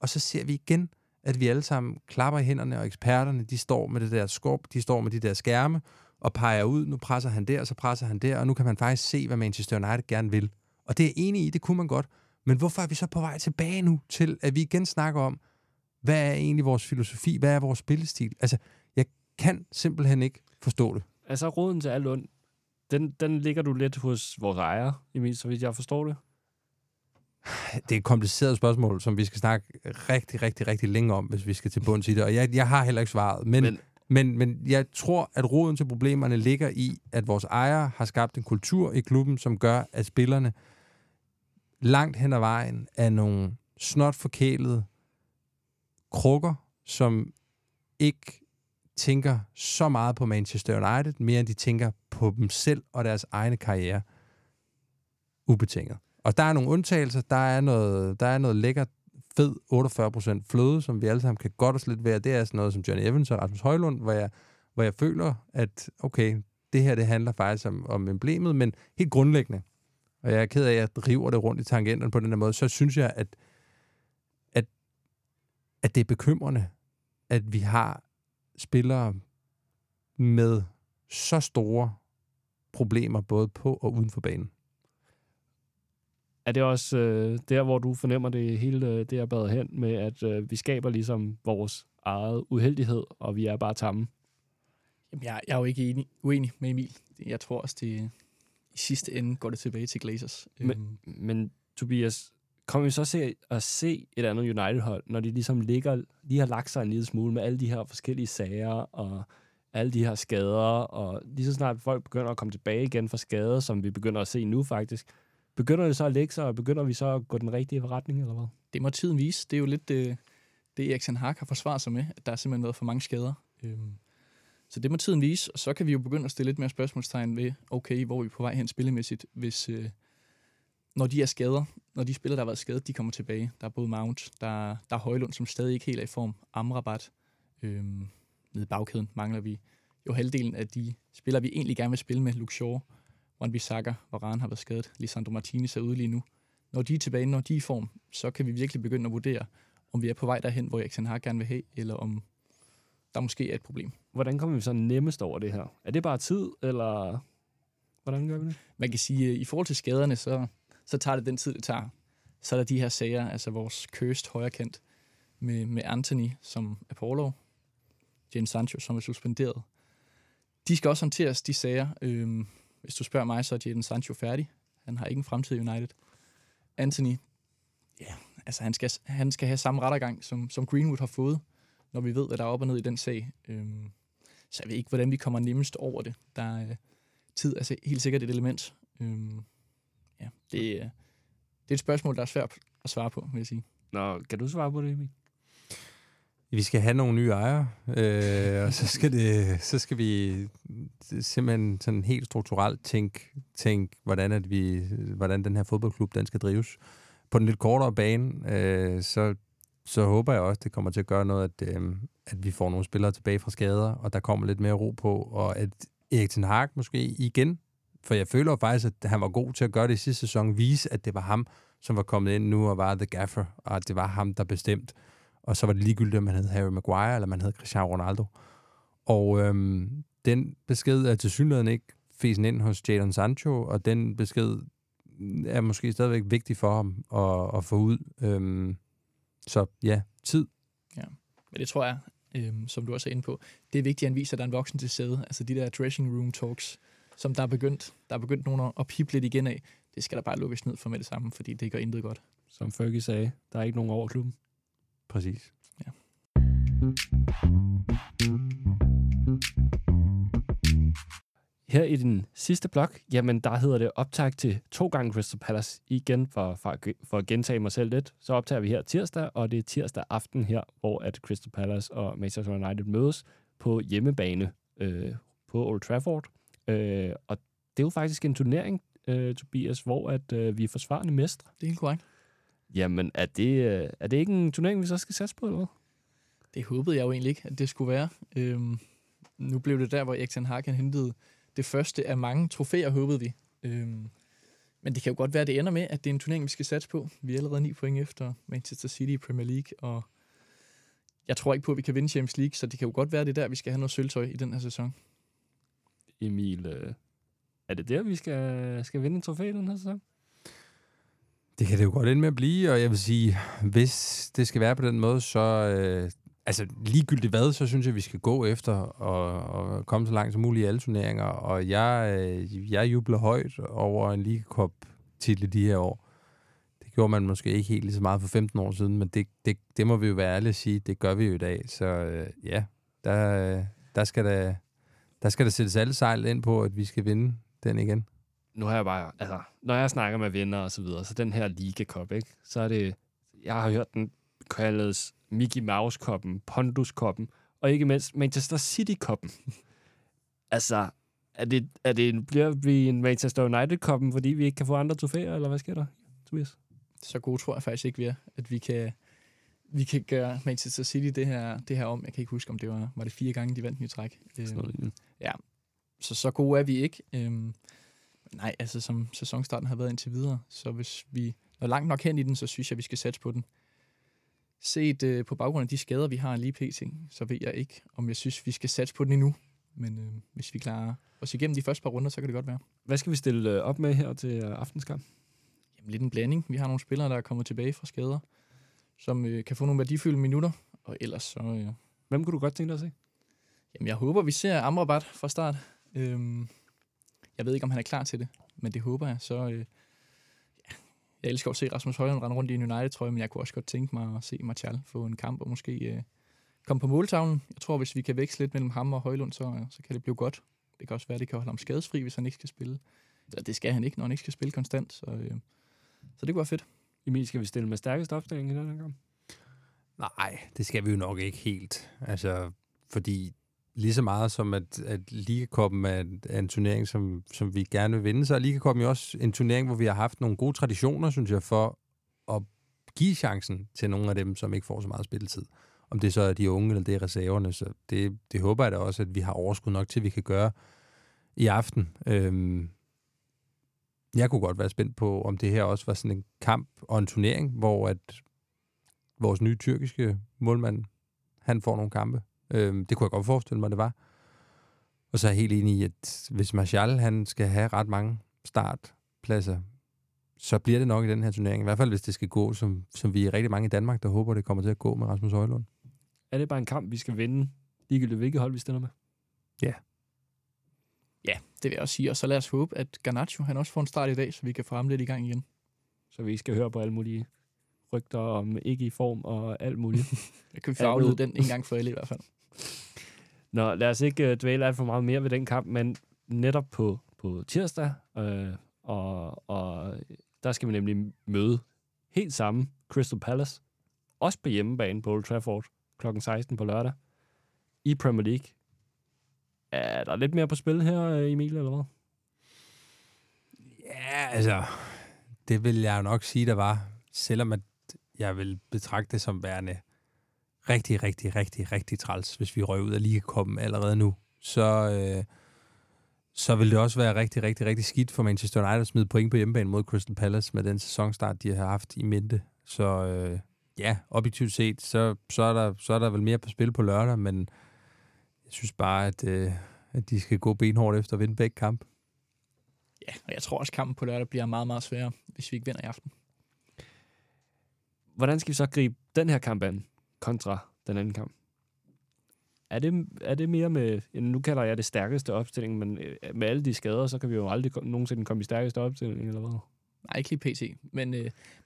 og så ser vi igen, at vi alle sammen klapper i hænderne, og eksperterne, de står med det der skub, de står med de der skærme, og peger ud, nu presser han der, så presser han der, og nu kan man faktisk se, hvad Manchester United gerne vil. Og det er enig i, det kunne man godt, Men hvorfor er vi så på vej tilbage nu til, at vi igen snakker om, hvad er egentlig vores filosofi? Hvad er vores spillestil? Altså, jeg kan simpelthen ikke forstå det. Altså, roden til alt ondt, den ligger du lidt hos vores ejere, Emil, så vidt jeg forstår det. Det er et kompliceret spørgsmål, som vi skal snakke rigtig, rigtig, rigtig længe om, hvis vi skal til bunds i det. Og jeg har heller ikke svaret, men jeg tror, at roden til problemerne ligger i, at vores ejere har skabt en kultur i klubben, som gør, at spillerne langt hen ad vejen er nogle snot forkælede krukker, som ikke tænker så meget på Manchester United, mere end de tænker på dem selv og deres egne karriere. Ubetinget. Og der er nogle undtagelser. Der er noget lækkert fed 48% fløde, som vi alle sammen kan godt og slet være. Det er sådan noget som Johnny Evans og Rasmus Højlund, hvor jeg føler, at okay, det her det handler faktisk om emblemet, men helt grundlæggende. Og jeg er ked af, at jeg driver det rundt i tangenterne på den her måde, så synes jeg, at det er bekymrende, at vi har spillere med så store problemer, både på og uden for banen. Er det også der, hvor du fornemmer det hele, det jeg bad hen med, at vi skaber ligesom vores eget uheldighed, og vi er bare tamme? Jamen, jeg er jo ikke uenig med Emil. Jeg tror også, det i sidste ende går det tilbage til Glazers. Men Tobias, kommer vi så se et andet United-hold, når de ligesom lige har lagt sig en lille smule med alle de her forskellige sager og alle de her skader, og lige så snart folk begynder at komme tilbage igen fra skader, som vi begynder at se nu faktisk, begynder det så at lægge sig, og begynder vi så at gå den rigtige retning, eller hvad? Det må tiden vise. Det er jo lidt det Erik Ten Hag har forsvaret sig med, at der har simpelthen været for mange skader. Så det må tiden vise, og så kan vi jo begynde at stille lidt mere spørgsmålstegn ved, okay, hvor er vi på vej hen spillemæssigt, hvis, når de spillere, der har været skadet, de kommer tilbage. Der er både Mount, der er Højlund, som stadig ikke helt er i form, Amrabat, nede i bagkæden mangler vi jo halvdelen af de spillere, vi egentlig gerne vil spille med, Luke Shaw, Wan-Bissaka, Varane har været skadet, Lisandro Martinez er ude lige nu. Når de er tilbage, når de er i form, så kan vi virkelig begynde at vurdere, om vi er på vej derhen, hvor Erik Ten Hag gerne vil have, eller om der måske er et problem. Hvordan kommer vi så nemmest over det her? Er det bare tid, eller hvordan gør vi det? Man kan sige, at i forhold til skaderne, så tager det den tid, det tager. Så er der de her sager, altså vores cursed højrekant med Anthony, som er på orlov, James Sancho, som er suspenderet. De skal også håndteres, de sager. Hvis du spørger mig, så er Jadon Sancho færdig. Han har ikke en fremtid i United. Anthony, ja, altså han skal have samme rettergang, som Greenwood har fået, når vi ved, hvad der er op og ned i den sag. Så jeg ved ikke, hvordan vi kommer nemmest over det. Der er tid, altså helt sikkert et element. Ja, det er et spørgsmål, der er svært at svare på, vil jeg sige. Nå, kan du svare på det, Emil? Vi skal have nogle nye ejere, og så skal vi simpelthen sådan helt strukturelt tænke hvordan den her fodboldklub den skal drives. På den lidt kortere bane, så håber jeg også, det kommer til at gøre noget, at vi får nogle spillere tilbage fra skader, og der kommer lidt mere ro på, og at Erik Ten Hag måske igen, for jeg føler faktisk, at han var god til at gøre det i sidste sæson, vise, at det var ham, som var kommet ind nu og var the gaffer, og at det var ham, der bestemte. Og så var det ligegyldigt, om man hed Harry Maguire, eller man hed Cristiano Ronaldo. Og den besked er tilsyneladende ikke fesen ind hos Jadon Sancho, og den besked er måske stadigvæk vigtig for ham at få ud. Så ja, tid. Ja, men det tror jeg, som du også er inde på, det er vigtigt, at han viser, at der er en voksen til sæde. Altså de der dressing room talks, som der er begyndt nogen at pipe lidt igen af. Det skal der bare lukkes ned for med det samme, fordi det gør intet godt. Som Fergie sagde, der er ikke nogen over klubben. Præcis. Ja. Her i den sidste blok, jamen der hedder det optag til 2 gange Crystal Palace. Igen for at gentage mig selv lidt, så optager vi her tirsdag, og det er tirsdag aften her, hvor at Crystal Palace og Manchester United mødes på hjemmebane på Old Trafford. Og det er jo faktisk en turnering, Tobias, hvor at vi er forsvarende mestre. Det er helt korrekt. Jamen, er det ikke en turnering, vi så skal satse på, eller hvad? Det håbede jeg jo egentlig ikke, at det skulle være. Nu blev det der, hvor Erik Ten Hag hentede det første af mange trofæer, håbede vi. Men det kan jo godt være, at det ender med, at det er en turnering, vi skal satse på. Vi er allerede 9 point efter Manchester City i Premier League, og jeg tror ikke på, at vi kan vinde Champions League, så det kan jo godt være, at det er der, vi skal have noget sølvtøj i den her sæson. Emil, er det der, vi skal vinde en trofæ i den her sæson? Det kan det jo godt ende med at blive, og jeg vil sige, hvis det skal være på den måde, så altså ligegyldigt hvad, så synes jeg, vi skal gå efter og komme så langt som muligt i alle turneringer. Og jeg jubler højt over en League Cup-titel de her år. Det gjorde man måske ikke helt lige så meget for 15 år siden, men det må vi jo være ærlige at sige, det gør vi jo i dag. Så ja, der skal der sættes alle sejl ind på, at vi skal vinde den igen. Nu har jeg bare, altså, når jeg snakker med venner og så videre, så den her Liga Cup, ikke? Så er det, jeg har hørt den kaldes Mickey Mouse Cup'en, Pondus Cup'en, og ikke mindst Manchester City Cup'en. Altså, bliver vi en Manchester United Cup'en, fordi vi ikke kan få andre trofæer, eller hvad sker der, Tobias? Så gode tror jeg faktisk ikke, vi er, at vi kan gøre Manchester City det her om. Jeg kan ikke huske, om det var det 4 gange, de vandt i træk. Ja, så gode er vi ikke. Nej, altså som sæsonstarten har været indtil videre, så hvis vi når langt nok hen i den, så synes jeg, vi skal satse på den. Set på baggrund af de skader, vi har lige pt, så ved jeg ikke, om jeg synes, vi skal satse på den endnu. Men hvis vi klarer os igennem de første par runder, så kan det godt være. Hvad skal vi stille op med her til aftenskamp? Jamen lidt en blanding. Vi har nogle spillere, der er kommet tilbage fra skader, som kan få nogle værdifulde minutter, og ellers så... Hvem kunne du godt tænke dig at se? Jamen jeg håber, vi ser Amrabat fra start. Jeg ved ikke, om han er klar til det, men det håber jeg. Så, ja. Jeg elsker at se Rasmus Højlund rende rundt i en United-trøje, men jeg kunne også godt tænke mig at se Martial få en kamp og måske komme på måltavlen. Jeg tror, hvis vi kan vækse lidt mellem ham og Højlund, så kan det blive godt. Det kan også være, det kan holde ham skadesfri, hvis han ikke skal spille. Eller det skal han ikke, når han ikke skal spille konstant. Så det kunne være fedt. Emil, skal vi stille med stærkeste opstilling i den her kamp? Nej, det skal vi jo nok ikke helt. Altså, fordi... Lige så meget som, at Ligakoppen er en turnering, som vi gerne vil vinde, så er Ligakoppen jo også en turnering, hvor vi har haft nogle gode traditioner, synes jeg, for at give chancen til nogle af dem, som ikke får så meget spilletid. Om det så er de unge, eller det er reserverne, så det håber jeg da også, at vi har overskud nok til, vi kan gøre i aften. Jeg kunne godt være spændt på, om det her også var sådan en kamp og en turnering, hvor at vores nye tyrkiske målmand, han får nogle kampe. Det kunne jeg godt forestille mig, det var. Og så er jeg helt enig i, at hvis Martial, han skal have ret mange startpladser, så bliver det nok i den her turnering. I hvert fald, hvis det skal gå, som vi er rigtig mange i Danmark, der håber, det kommer til at gå med Rasmus Højlund. Er det bare en kamp, vi skal vinde, ligegyldigt hvilket hold vi stiller med? Ja. Ja, det vil jeg også sige. Og så lad os håbe, at Garnacho, han også får en start i dag, så vi kan få ham lidt i gang igen. Så vi ikke skal høre på alle mulige rygter om ikke i form og alt muligt. Jeg kan jo aflede den en gang for alle i hvert fald. Nå, lad os ikke dvæle alt for meget mere ved den kamp, men netop på tirsdag, og der skal vi nemlig møde helt samme Crystal Palace, også på hjemmebane på Old Trafford, kl. 16 på lørdag, i Premier League. Er der lidt mere på spil her, Emil, eller hvad? Ja, altså, det vil jeg jo nok sige, der var, selvom at jeg vil betragte det som værende rigtig, rigtig, rigtig, rigtig træls, hvis vi røg ud af Ligakoppen allerede nu, så vil det også være rigtig, rigtig, rigtig skidt for Manchester United at smide point på hjemmebane mod Crystal Palace med den sæsonstart, de har haft i mente. Så objektivt set, så er der vel mere på spil på lørdag, men jeg synes bare, at de skal gå benhårdt efter at vinde begge kamp. Ja, og jeg tror også, kampen på lørdag bliver meget, meget sværere, hvis vi ikke vinder i aften. Hvordan skal vi så gribe den her kamp an kontra den anden kamp? Er det mere med... Nu kalder jeg det stærkeste opstilling, men med alle de skader, så kan vi jo aldrig nogensinde komme i stærkeste opstilling, eller hvad? Nej, ikke lige pt.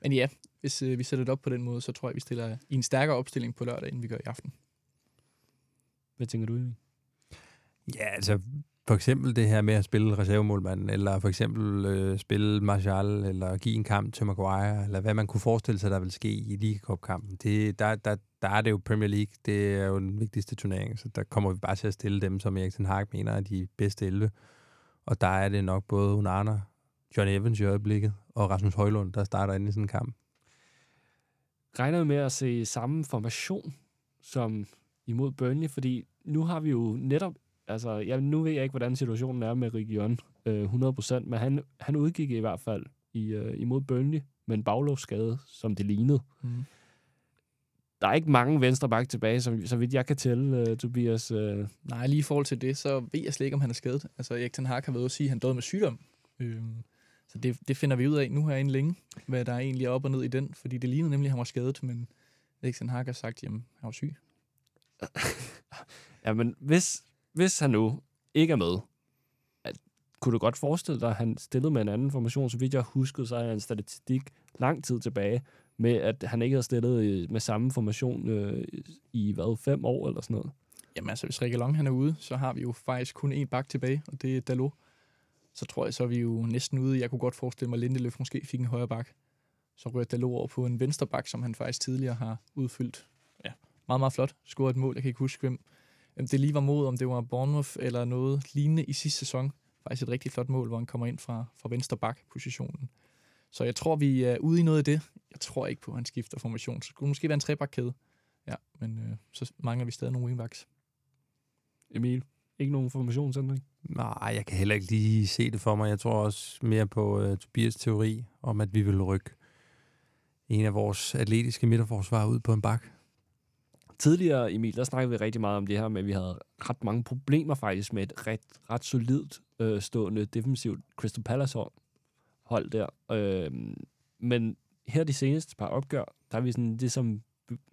Men ja, hvis vi sætter det op på den måde, så tror jeg, vi stiller i en stærkere opstilling på lørdag, end vi gør i aften. Hvad tænker du, Emil? Ja, altså... For eksempel det her med at spille reservemålmanden, eller for eksempel spille Martial, eller give en kamp til Maguire, eller hvad man kunne forestille sig, der vil ske i League Cup-kampen. Der er det jo Premier League, det er jo den vigtigste turnering, så der kommer vi bare til at stille dem, som Erik Ten Hag mener er de bedste 11. Og der er det nok både Onana, Johnny Evans i øjeblikket, og Rasmus Højlund, der starter inde i sådan en kamp. Regner vi med at se samme formation som imod Burnley, fordi nu har vi jo netop... Altså, nu ved jeg ikke, hvordan situationen er med Reguilón 100%, men han udgik i hvert fald imod Burnley med en baglåsskade, som det lignede. Mm. Der er ikke mange venstreback tilbage, så vidt jeg kan tælle, Tobias. Nej, lige i forhold til det, så ved jeg slet ikke, om han er skadet. Altså, Erik Ten Hag har været ude at sige, at han døde med sygdom. Så det finder vi ud af nu her inden længe, hvad der egentlig er op og ned i den, fordi det lignede nemlig, at han var skadet, men Erik Ten Hag har sagt, jamen, han var syg. Jamen, hvis han nu ikke er med, kunne du godt forestille dig, at han stillede med en anden formation, så vidt jeg huskede, så er en statistik lang tid tilbage, med at han ikke havde stillet med samme formation i 5 år eller sådan noget? Jamen altså, hvis Reguilón han er ude, så har vi jo faktisk kun én bak tilbage, og det er Dalot. Så tror jeg, så er vi jo næsten ude. Jeg kunne godt forestille mig, at Lindelöf måske fik en højre bak. Så rører Dalot over på en venstre bak, som han faktisk tidligere har udfyldt. Ja, meget, meget flot. Scoret et mål, jeg kan ikke huske, hvem det lige var mod, om det var Bournemouth eller noget lignende i sidste sæson. Faktisk et rigtig flot mål, hvor han kommer ind fra venstre bak-positionen. Så jeg tror, vi er ude i noget af det. Jeg tror ikke på, at han skifter formation. Så det kunne måske være en trebakkæde. Ja, men så mangler vi stadig nogle wingbacks. Emil, ikke nogen formationsændring? Nej, jeg kan heller ikke lige se det for mig. Jeg tror også mere på Tobias' teori om, at vi vil rykke en af vores atletiske midterforsvarer ud på en bak. Tidligere, Emil, der snakkede vi rigtig meget om det her med, at vi havde ret mange problemer faktisk med et ret solidt stående defensivt Crystal Palace-hold der. Men her de seneste par opgør, der er vi sådan det, som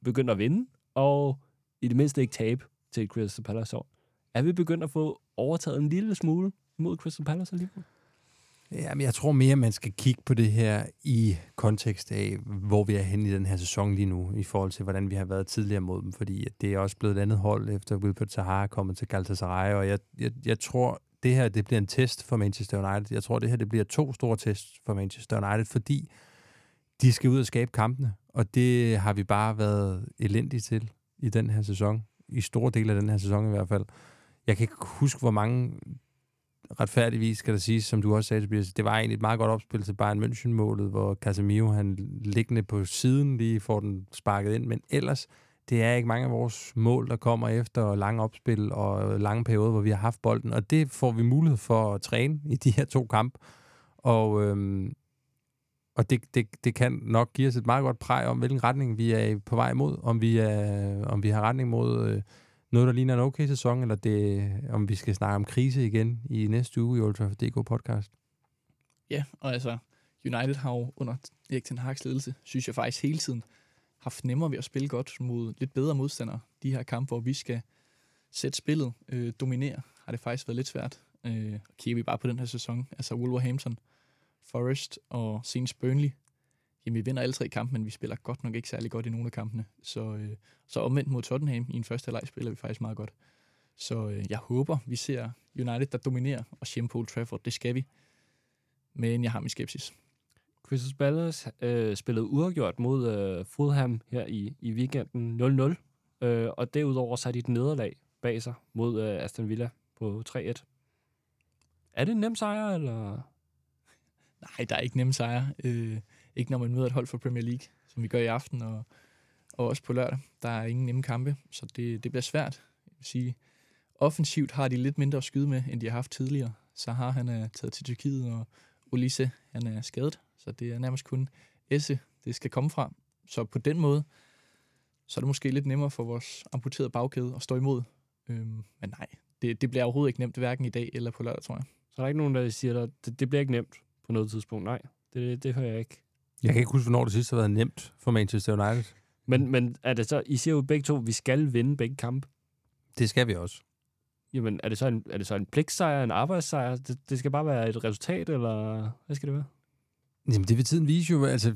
begynder at vinde, og i det mindste ikke tabe til Crystal Palace-hold. Er vi begyndt at få overtaget en lille smule mod Crystal Palace alligevel? Jamen, jeg tror mere, man skal kigge på det her i kontekst af, hvor vi er henne i den her sæson lige nu, i forhold til, hvordan vi har været tidligere mod dem, fordi det er også blevet et andet hold, efter Wilfried Zaha er kommet til Galatasaray, og jeg tror, det her det bliver en test for Manchester United. Jeg tror, det her det bliver 2 store tests for Manchester United, fordi de skal ud og skabe kampene, og det har vi bare været elendige til i den her sæson, i store dele af den her sæson i hvert fald. Jeg kan ikke huske, hvor mange retfærdigvis, skal der siges, som du også sagde, Tobias, det var egentlig et meget godt opspil til Bayern München-målet, hvor Casemiro, han liggende på siden, lige får den sparket ind, men ellers, det er ikke mange af vores mål, der kommer efter lange opspil og lange perioder, hvor vi har haft bolden, og det får vi mulighed for at træne i de her 2 kampe, og, det kan nok give os et meget godt præg om, hvilken retning vi er på vej imod, om vi har retning mod noget, der ligner en okay sæson, eller det, om vi skal snakke om krise igen i næste uge i Old Trafford.dk podcast. Ja, og altså, United har jo under Erik Ten Hag's ledelse, synes jeg faktisk hele tiden, haft nemmere ved at spille godt mod lidt bedre modstandere. De her kampe, hvor vi skal sætte spillet, dominere, har det faktisk været lidt svært. Kigger vi bare på den her sæson, altså Wolverhampton, Forest og senest Burnley, jamen, vi vinder alle 3 kampe, men vi spiller godt nok ikke særlig godt i nogle af kampene. Så omvendt mod Tottenham i en første leg spiller vi faktisk meget godt. Så jeg håber, vi ser United, der dominerer, og hjemme på Old Trafford, det skal vi. Men jeg har min skepsis. Crystal Palace spillede uafgjort mod Fulham her i weekenden 0-0. Og derudover så har de et nederlag bag sig mod Aston Villa på 3-1. Er det en nem sejr, eller? Nej, der er ikke nem sejr. Ikke når man møder et hold fra Premier League, som vi gør i aften, og også på lørdag. Der er ingen nemme kampe, så det bliver svært. Jeg vil sige, offensivt har de lidt mindre at skyde med, end de har haft tidligere. Zaha, han er taget til Tyrkiet, og Olise, han er skadet, så det er nærmest kun Esse, det skal komme fra. Så på den måde, så er det måske lidt nemmere for vores amputerede bagkæde at stå imod. Men nej, det bliver overhovedet ikke nemt, hverken i dag eller på lørdag, tror jeg. Så er der ikke nogen, der siger, at det bliver ikke nemt på noget tidspunkt? Nej, det hører jeg ikke. Jeg kan ikke huske, hvornår det sidste har været nemt for Manchester United. Men er det så, I siger jo begge to, at vi skal vinde begge kampe. Det skal vi også. Jamen, er det så en pligtsejr, en arbejdssejr? Det skal bare være et resultat, eller hvad skal det være? Jamen, det vil tiden vise jo. Altså,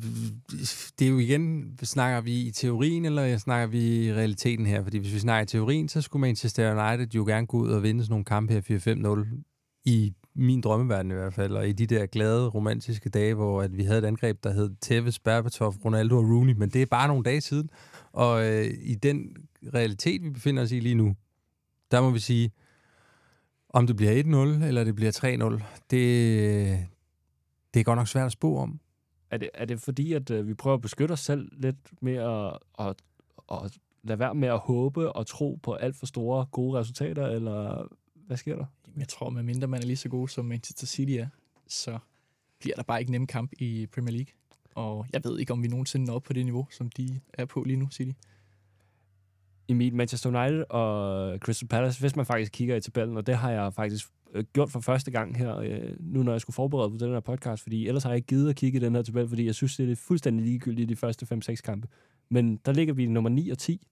det er jo igen, snakker vi i teorien, eller snakker vi i realiteten her? Fordi hvis vi snakker i teorien, så skulle Manchester United jo gerne gå ud og vinde sådan nogle kampe her 4-5-0 i min drømmeverden i hvert fald, og i de der glade, romantiske dage, hvor at vi havde et angreb, der hed Tevez, Berbatov, Ronaldo og Rooney, men det er bare nogle dage siden. Og i den realitet, vi befinder os i lige nu, der må vi sige, om det bliver 1-0, eller det bliver 3-0, det er godt nok svært at spå om. Er det fordi, at vi prøver at beskytte os selv lidt mere, og lade være med at håbe og tro på alt for store, gode resultater, eller hvad sker der? Jeg tror, med mindre man er lige så god som Manchester City er, så bliver der bare ikke nem kamp i Premier League. Og jeg ved ikke, om vi nogensinde når op på det niveau, som de er på lige nu, City. I Manchester United og Crystal Palace, hvis man faktisk kigger i tabellen, og det har jeg faktisk gjort for første gang her, nu når jeg skulle forberede på den her podcast, fordi ellers har jeg ikke givet at kigge i den her tabel, fordi jeg synes, det er fuldstændig ligegyldigt i de første 5-6 kampe. Men der ligger vi nummer 9 og 10.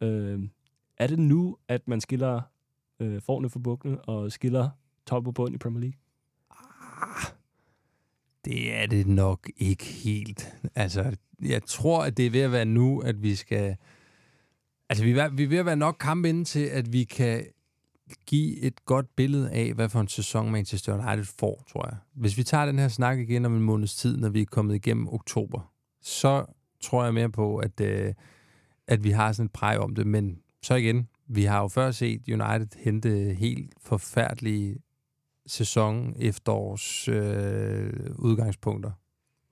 Er det nu, at man skiller forne for bukkene og skiller top og bund i Premier League? Det er det nok ikke helt. Altså, jeg tror, at det er ved at være nu, at vi skal... Altså, vi er ved at være nok kampe inden til, at vi kan give et godt billede af, hvad for en sæson Manchester United får, tror jeg. Hvis vi tager den her snak igen om en måneds tid, når vi er kommet igennem oktober, så tror jeg mere på, at vi har sådan et præg om det. Men så igen, vi har jo før set United hente helt forfærdelige sæson efterårs udgangspunkter,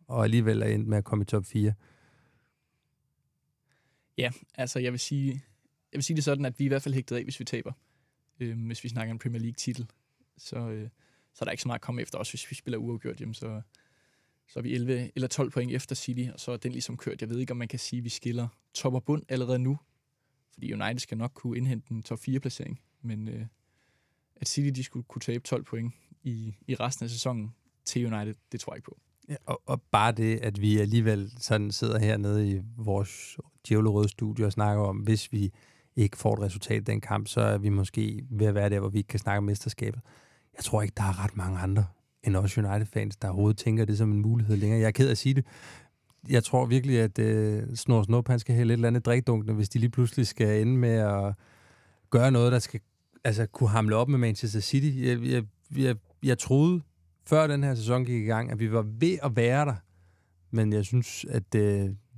og alligevel er endt med at komme i top 4. Ja, altså jeg vil sige det sådan, at vi i hvert fald hægtet af, hvis vi taber. Hvis vi snakker en Premier League-titel, så er der ikke så meget at komme efter. Også hvis vi spiller uafgjort, jamen, så er vi 11 eller 12 point efter City, og så er den ligesom kørt. Jeg ved ikke, om man kan sige, at vi skiller top og bund allerede nu, fordi United skal nok kunne indhente en top 4-placering, men at City de skulle kunne tabe 12 point i resten af sæsonen til United, det tror jeg ikke på. Ja, og bare det, at vi alligevel sådan sidder hernede i vores djævlerøde studie og snakker om, hvis vi ikke får et resultat i den kamp, så er vi måske ved at være der, hvor vi ikke kan snakke om mesterskabet. Jeg tror ikke, der er ret mange andre end også United-fans, der overhovedet tænker det som en mulighed længere. Jeg er ked af at sige det. Jeg tror virkelig, at Snor Snob, han skal have et eller andet drikdunkende, hvis de lige pludselig skal ende med at gøre noget, der skal kunne hamle op med Manchester City. Jeg troede, før den her sæson gik i gang, at vi var ved at være der. Men jeg synes, at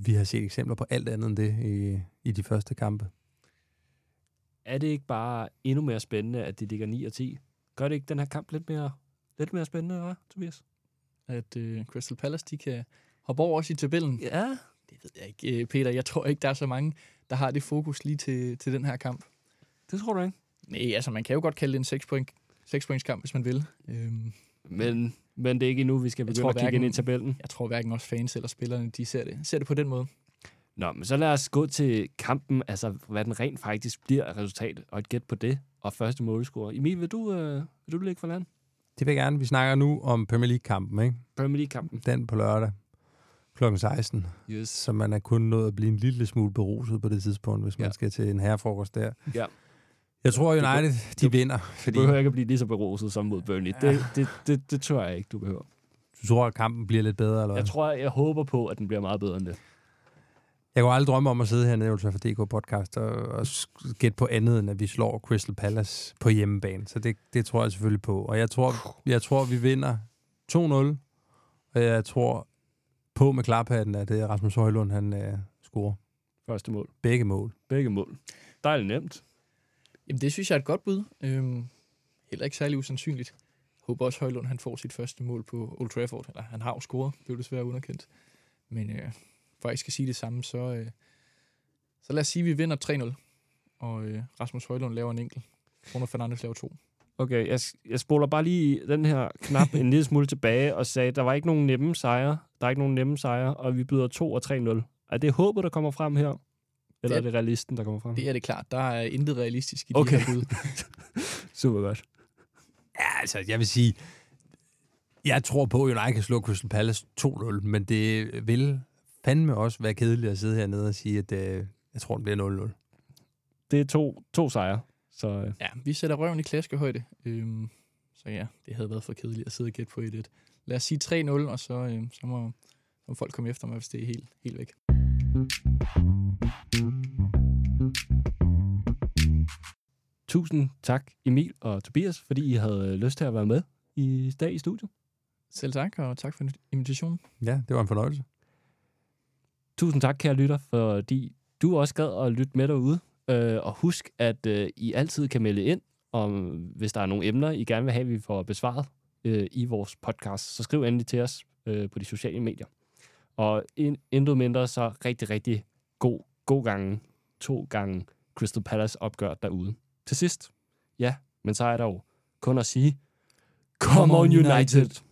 vi har set eksempler på alt andet end det i de første kampe. Er det ikke bare endnu mere spændende, at det ligger 9 og 10? Gør det ikke den her kamp lidt mere spændende, eller hvad, Tobias? At Crystal Palace, de kan hoppe over også i tabellen? Ja. Det ved jeg ikke, Peter. Jeg tror ikke, der er så mange, der har det fokus lige til den her kamp. Det tror du ikke? Nej, altså man kan jo godt kalde det en 6-pointskamp, hvis man vil. Men det er ikke endnu, vi skal begynde at kigge ind i tabellen. Jeg tror hverken også fans eller spillerne, de ser det på den måde. Nå, men så lad os gå til kampen, altså hvad den rent faktisk bliver af resultat, og et gæt på det, og første målscorer. Emil, vil du lægge for land? Det vil jeg gerne. Vi snakker nu om Premier League-kampen, ikke? Premier League-kampen. Den på lørdag kl. 16. Yes. Så man er kun nået at blive en lille smule beruset på det tidspunkt, hvis man skal til en herrefrokost der. Ja. Jeg tror, United, de vinder. Du behøver ikke at blive lige så beruset som mod Burnley. Ja. Det tror jeg ikke, du behøver. Du tror, at kampen bliver lidt bedre, eller hvad? Jeg håber på, at den bliver meget bedre end det. Jeg kunne aldrig drømme om at sidde hernede i Old Trafford.dk podcast og gætte på andet, end at vi slår Crystal Palace på hjemmebane. Så det tror jeg selvfølgelig på. Og jeg tror vi vinder 2-0. Og jeg tror på med klaphatten, at det er Rasmus Højlund, han scorer. Første mål. Begge mål. Dejligt nemt. Jamen, det synes jeg er et godt bud. Heller ikke særlig usandsynligt. Jeg håber også, Højlund han får sit første mål på Old Trafford. Eller, han har jo scoret. Det er jo desværre underkendt. Men for at jeg skal sige det samme, så lad os sige, at vi vinder 3-0. Og Rasmus Højlund laver en enkelt. Bruno Fernandes laver 2. Okay, jeg spoler bare lige den her knap en lille smule tilbage og sagde, at der var ikke nogen nemme sejre. Der er ikke nogen nemme sejre, og vi byder 2 og 3-0. Er det håbet, der kommer frem her? Eller er det realisten, der kommer frem? Det er det klart. Der er intet realistisk i de her bud. Super godt. Ja, altså, jeg vil sige, jeg tror på, at United kan slå Crystal Palace 2-0, men det vil fandme også være kedeligt at sidde hernede og sige, at jeg tror, den bliver 0-0. Det er to sejre. Så. Ja, vi sætter røven i klaskehøjde. Så ja, det havde været for kedeligt at sidde og gætte på 1-1. Lad os sige 3-0, og så må folk komme efter mig, hvis det er helt væk. Tusind tak, Emil og Tobias, fordi I havde lyst til at være med i dag i studiet. Selv tak, og tak for invitationen. Ja, det var en fornøjelse. Tusind tak, kære lytter, fordi du også gad at lytte med derude. Og husk, at I altid kan melde ind, om hvis der er nogle emner, I gerne vil have, vi får besvaret i vores podcast. Så skriv endelig til os på de sociale medier. Og intet mindre så rigtig, rigtig god gange, 2 gange Crystal Palace opgør derude. Til sidst, ja, men så er der jo kun at sige, Come on United!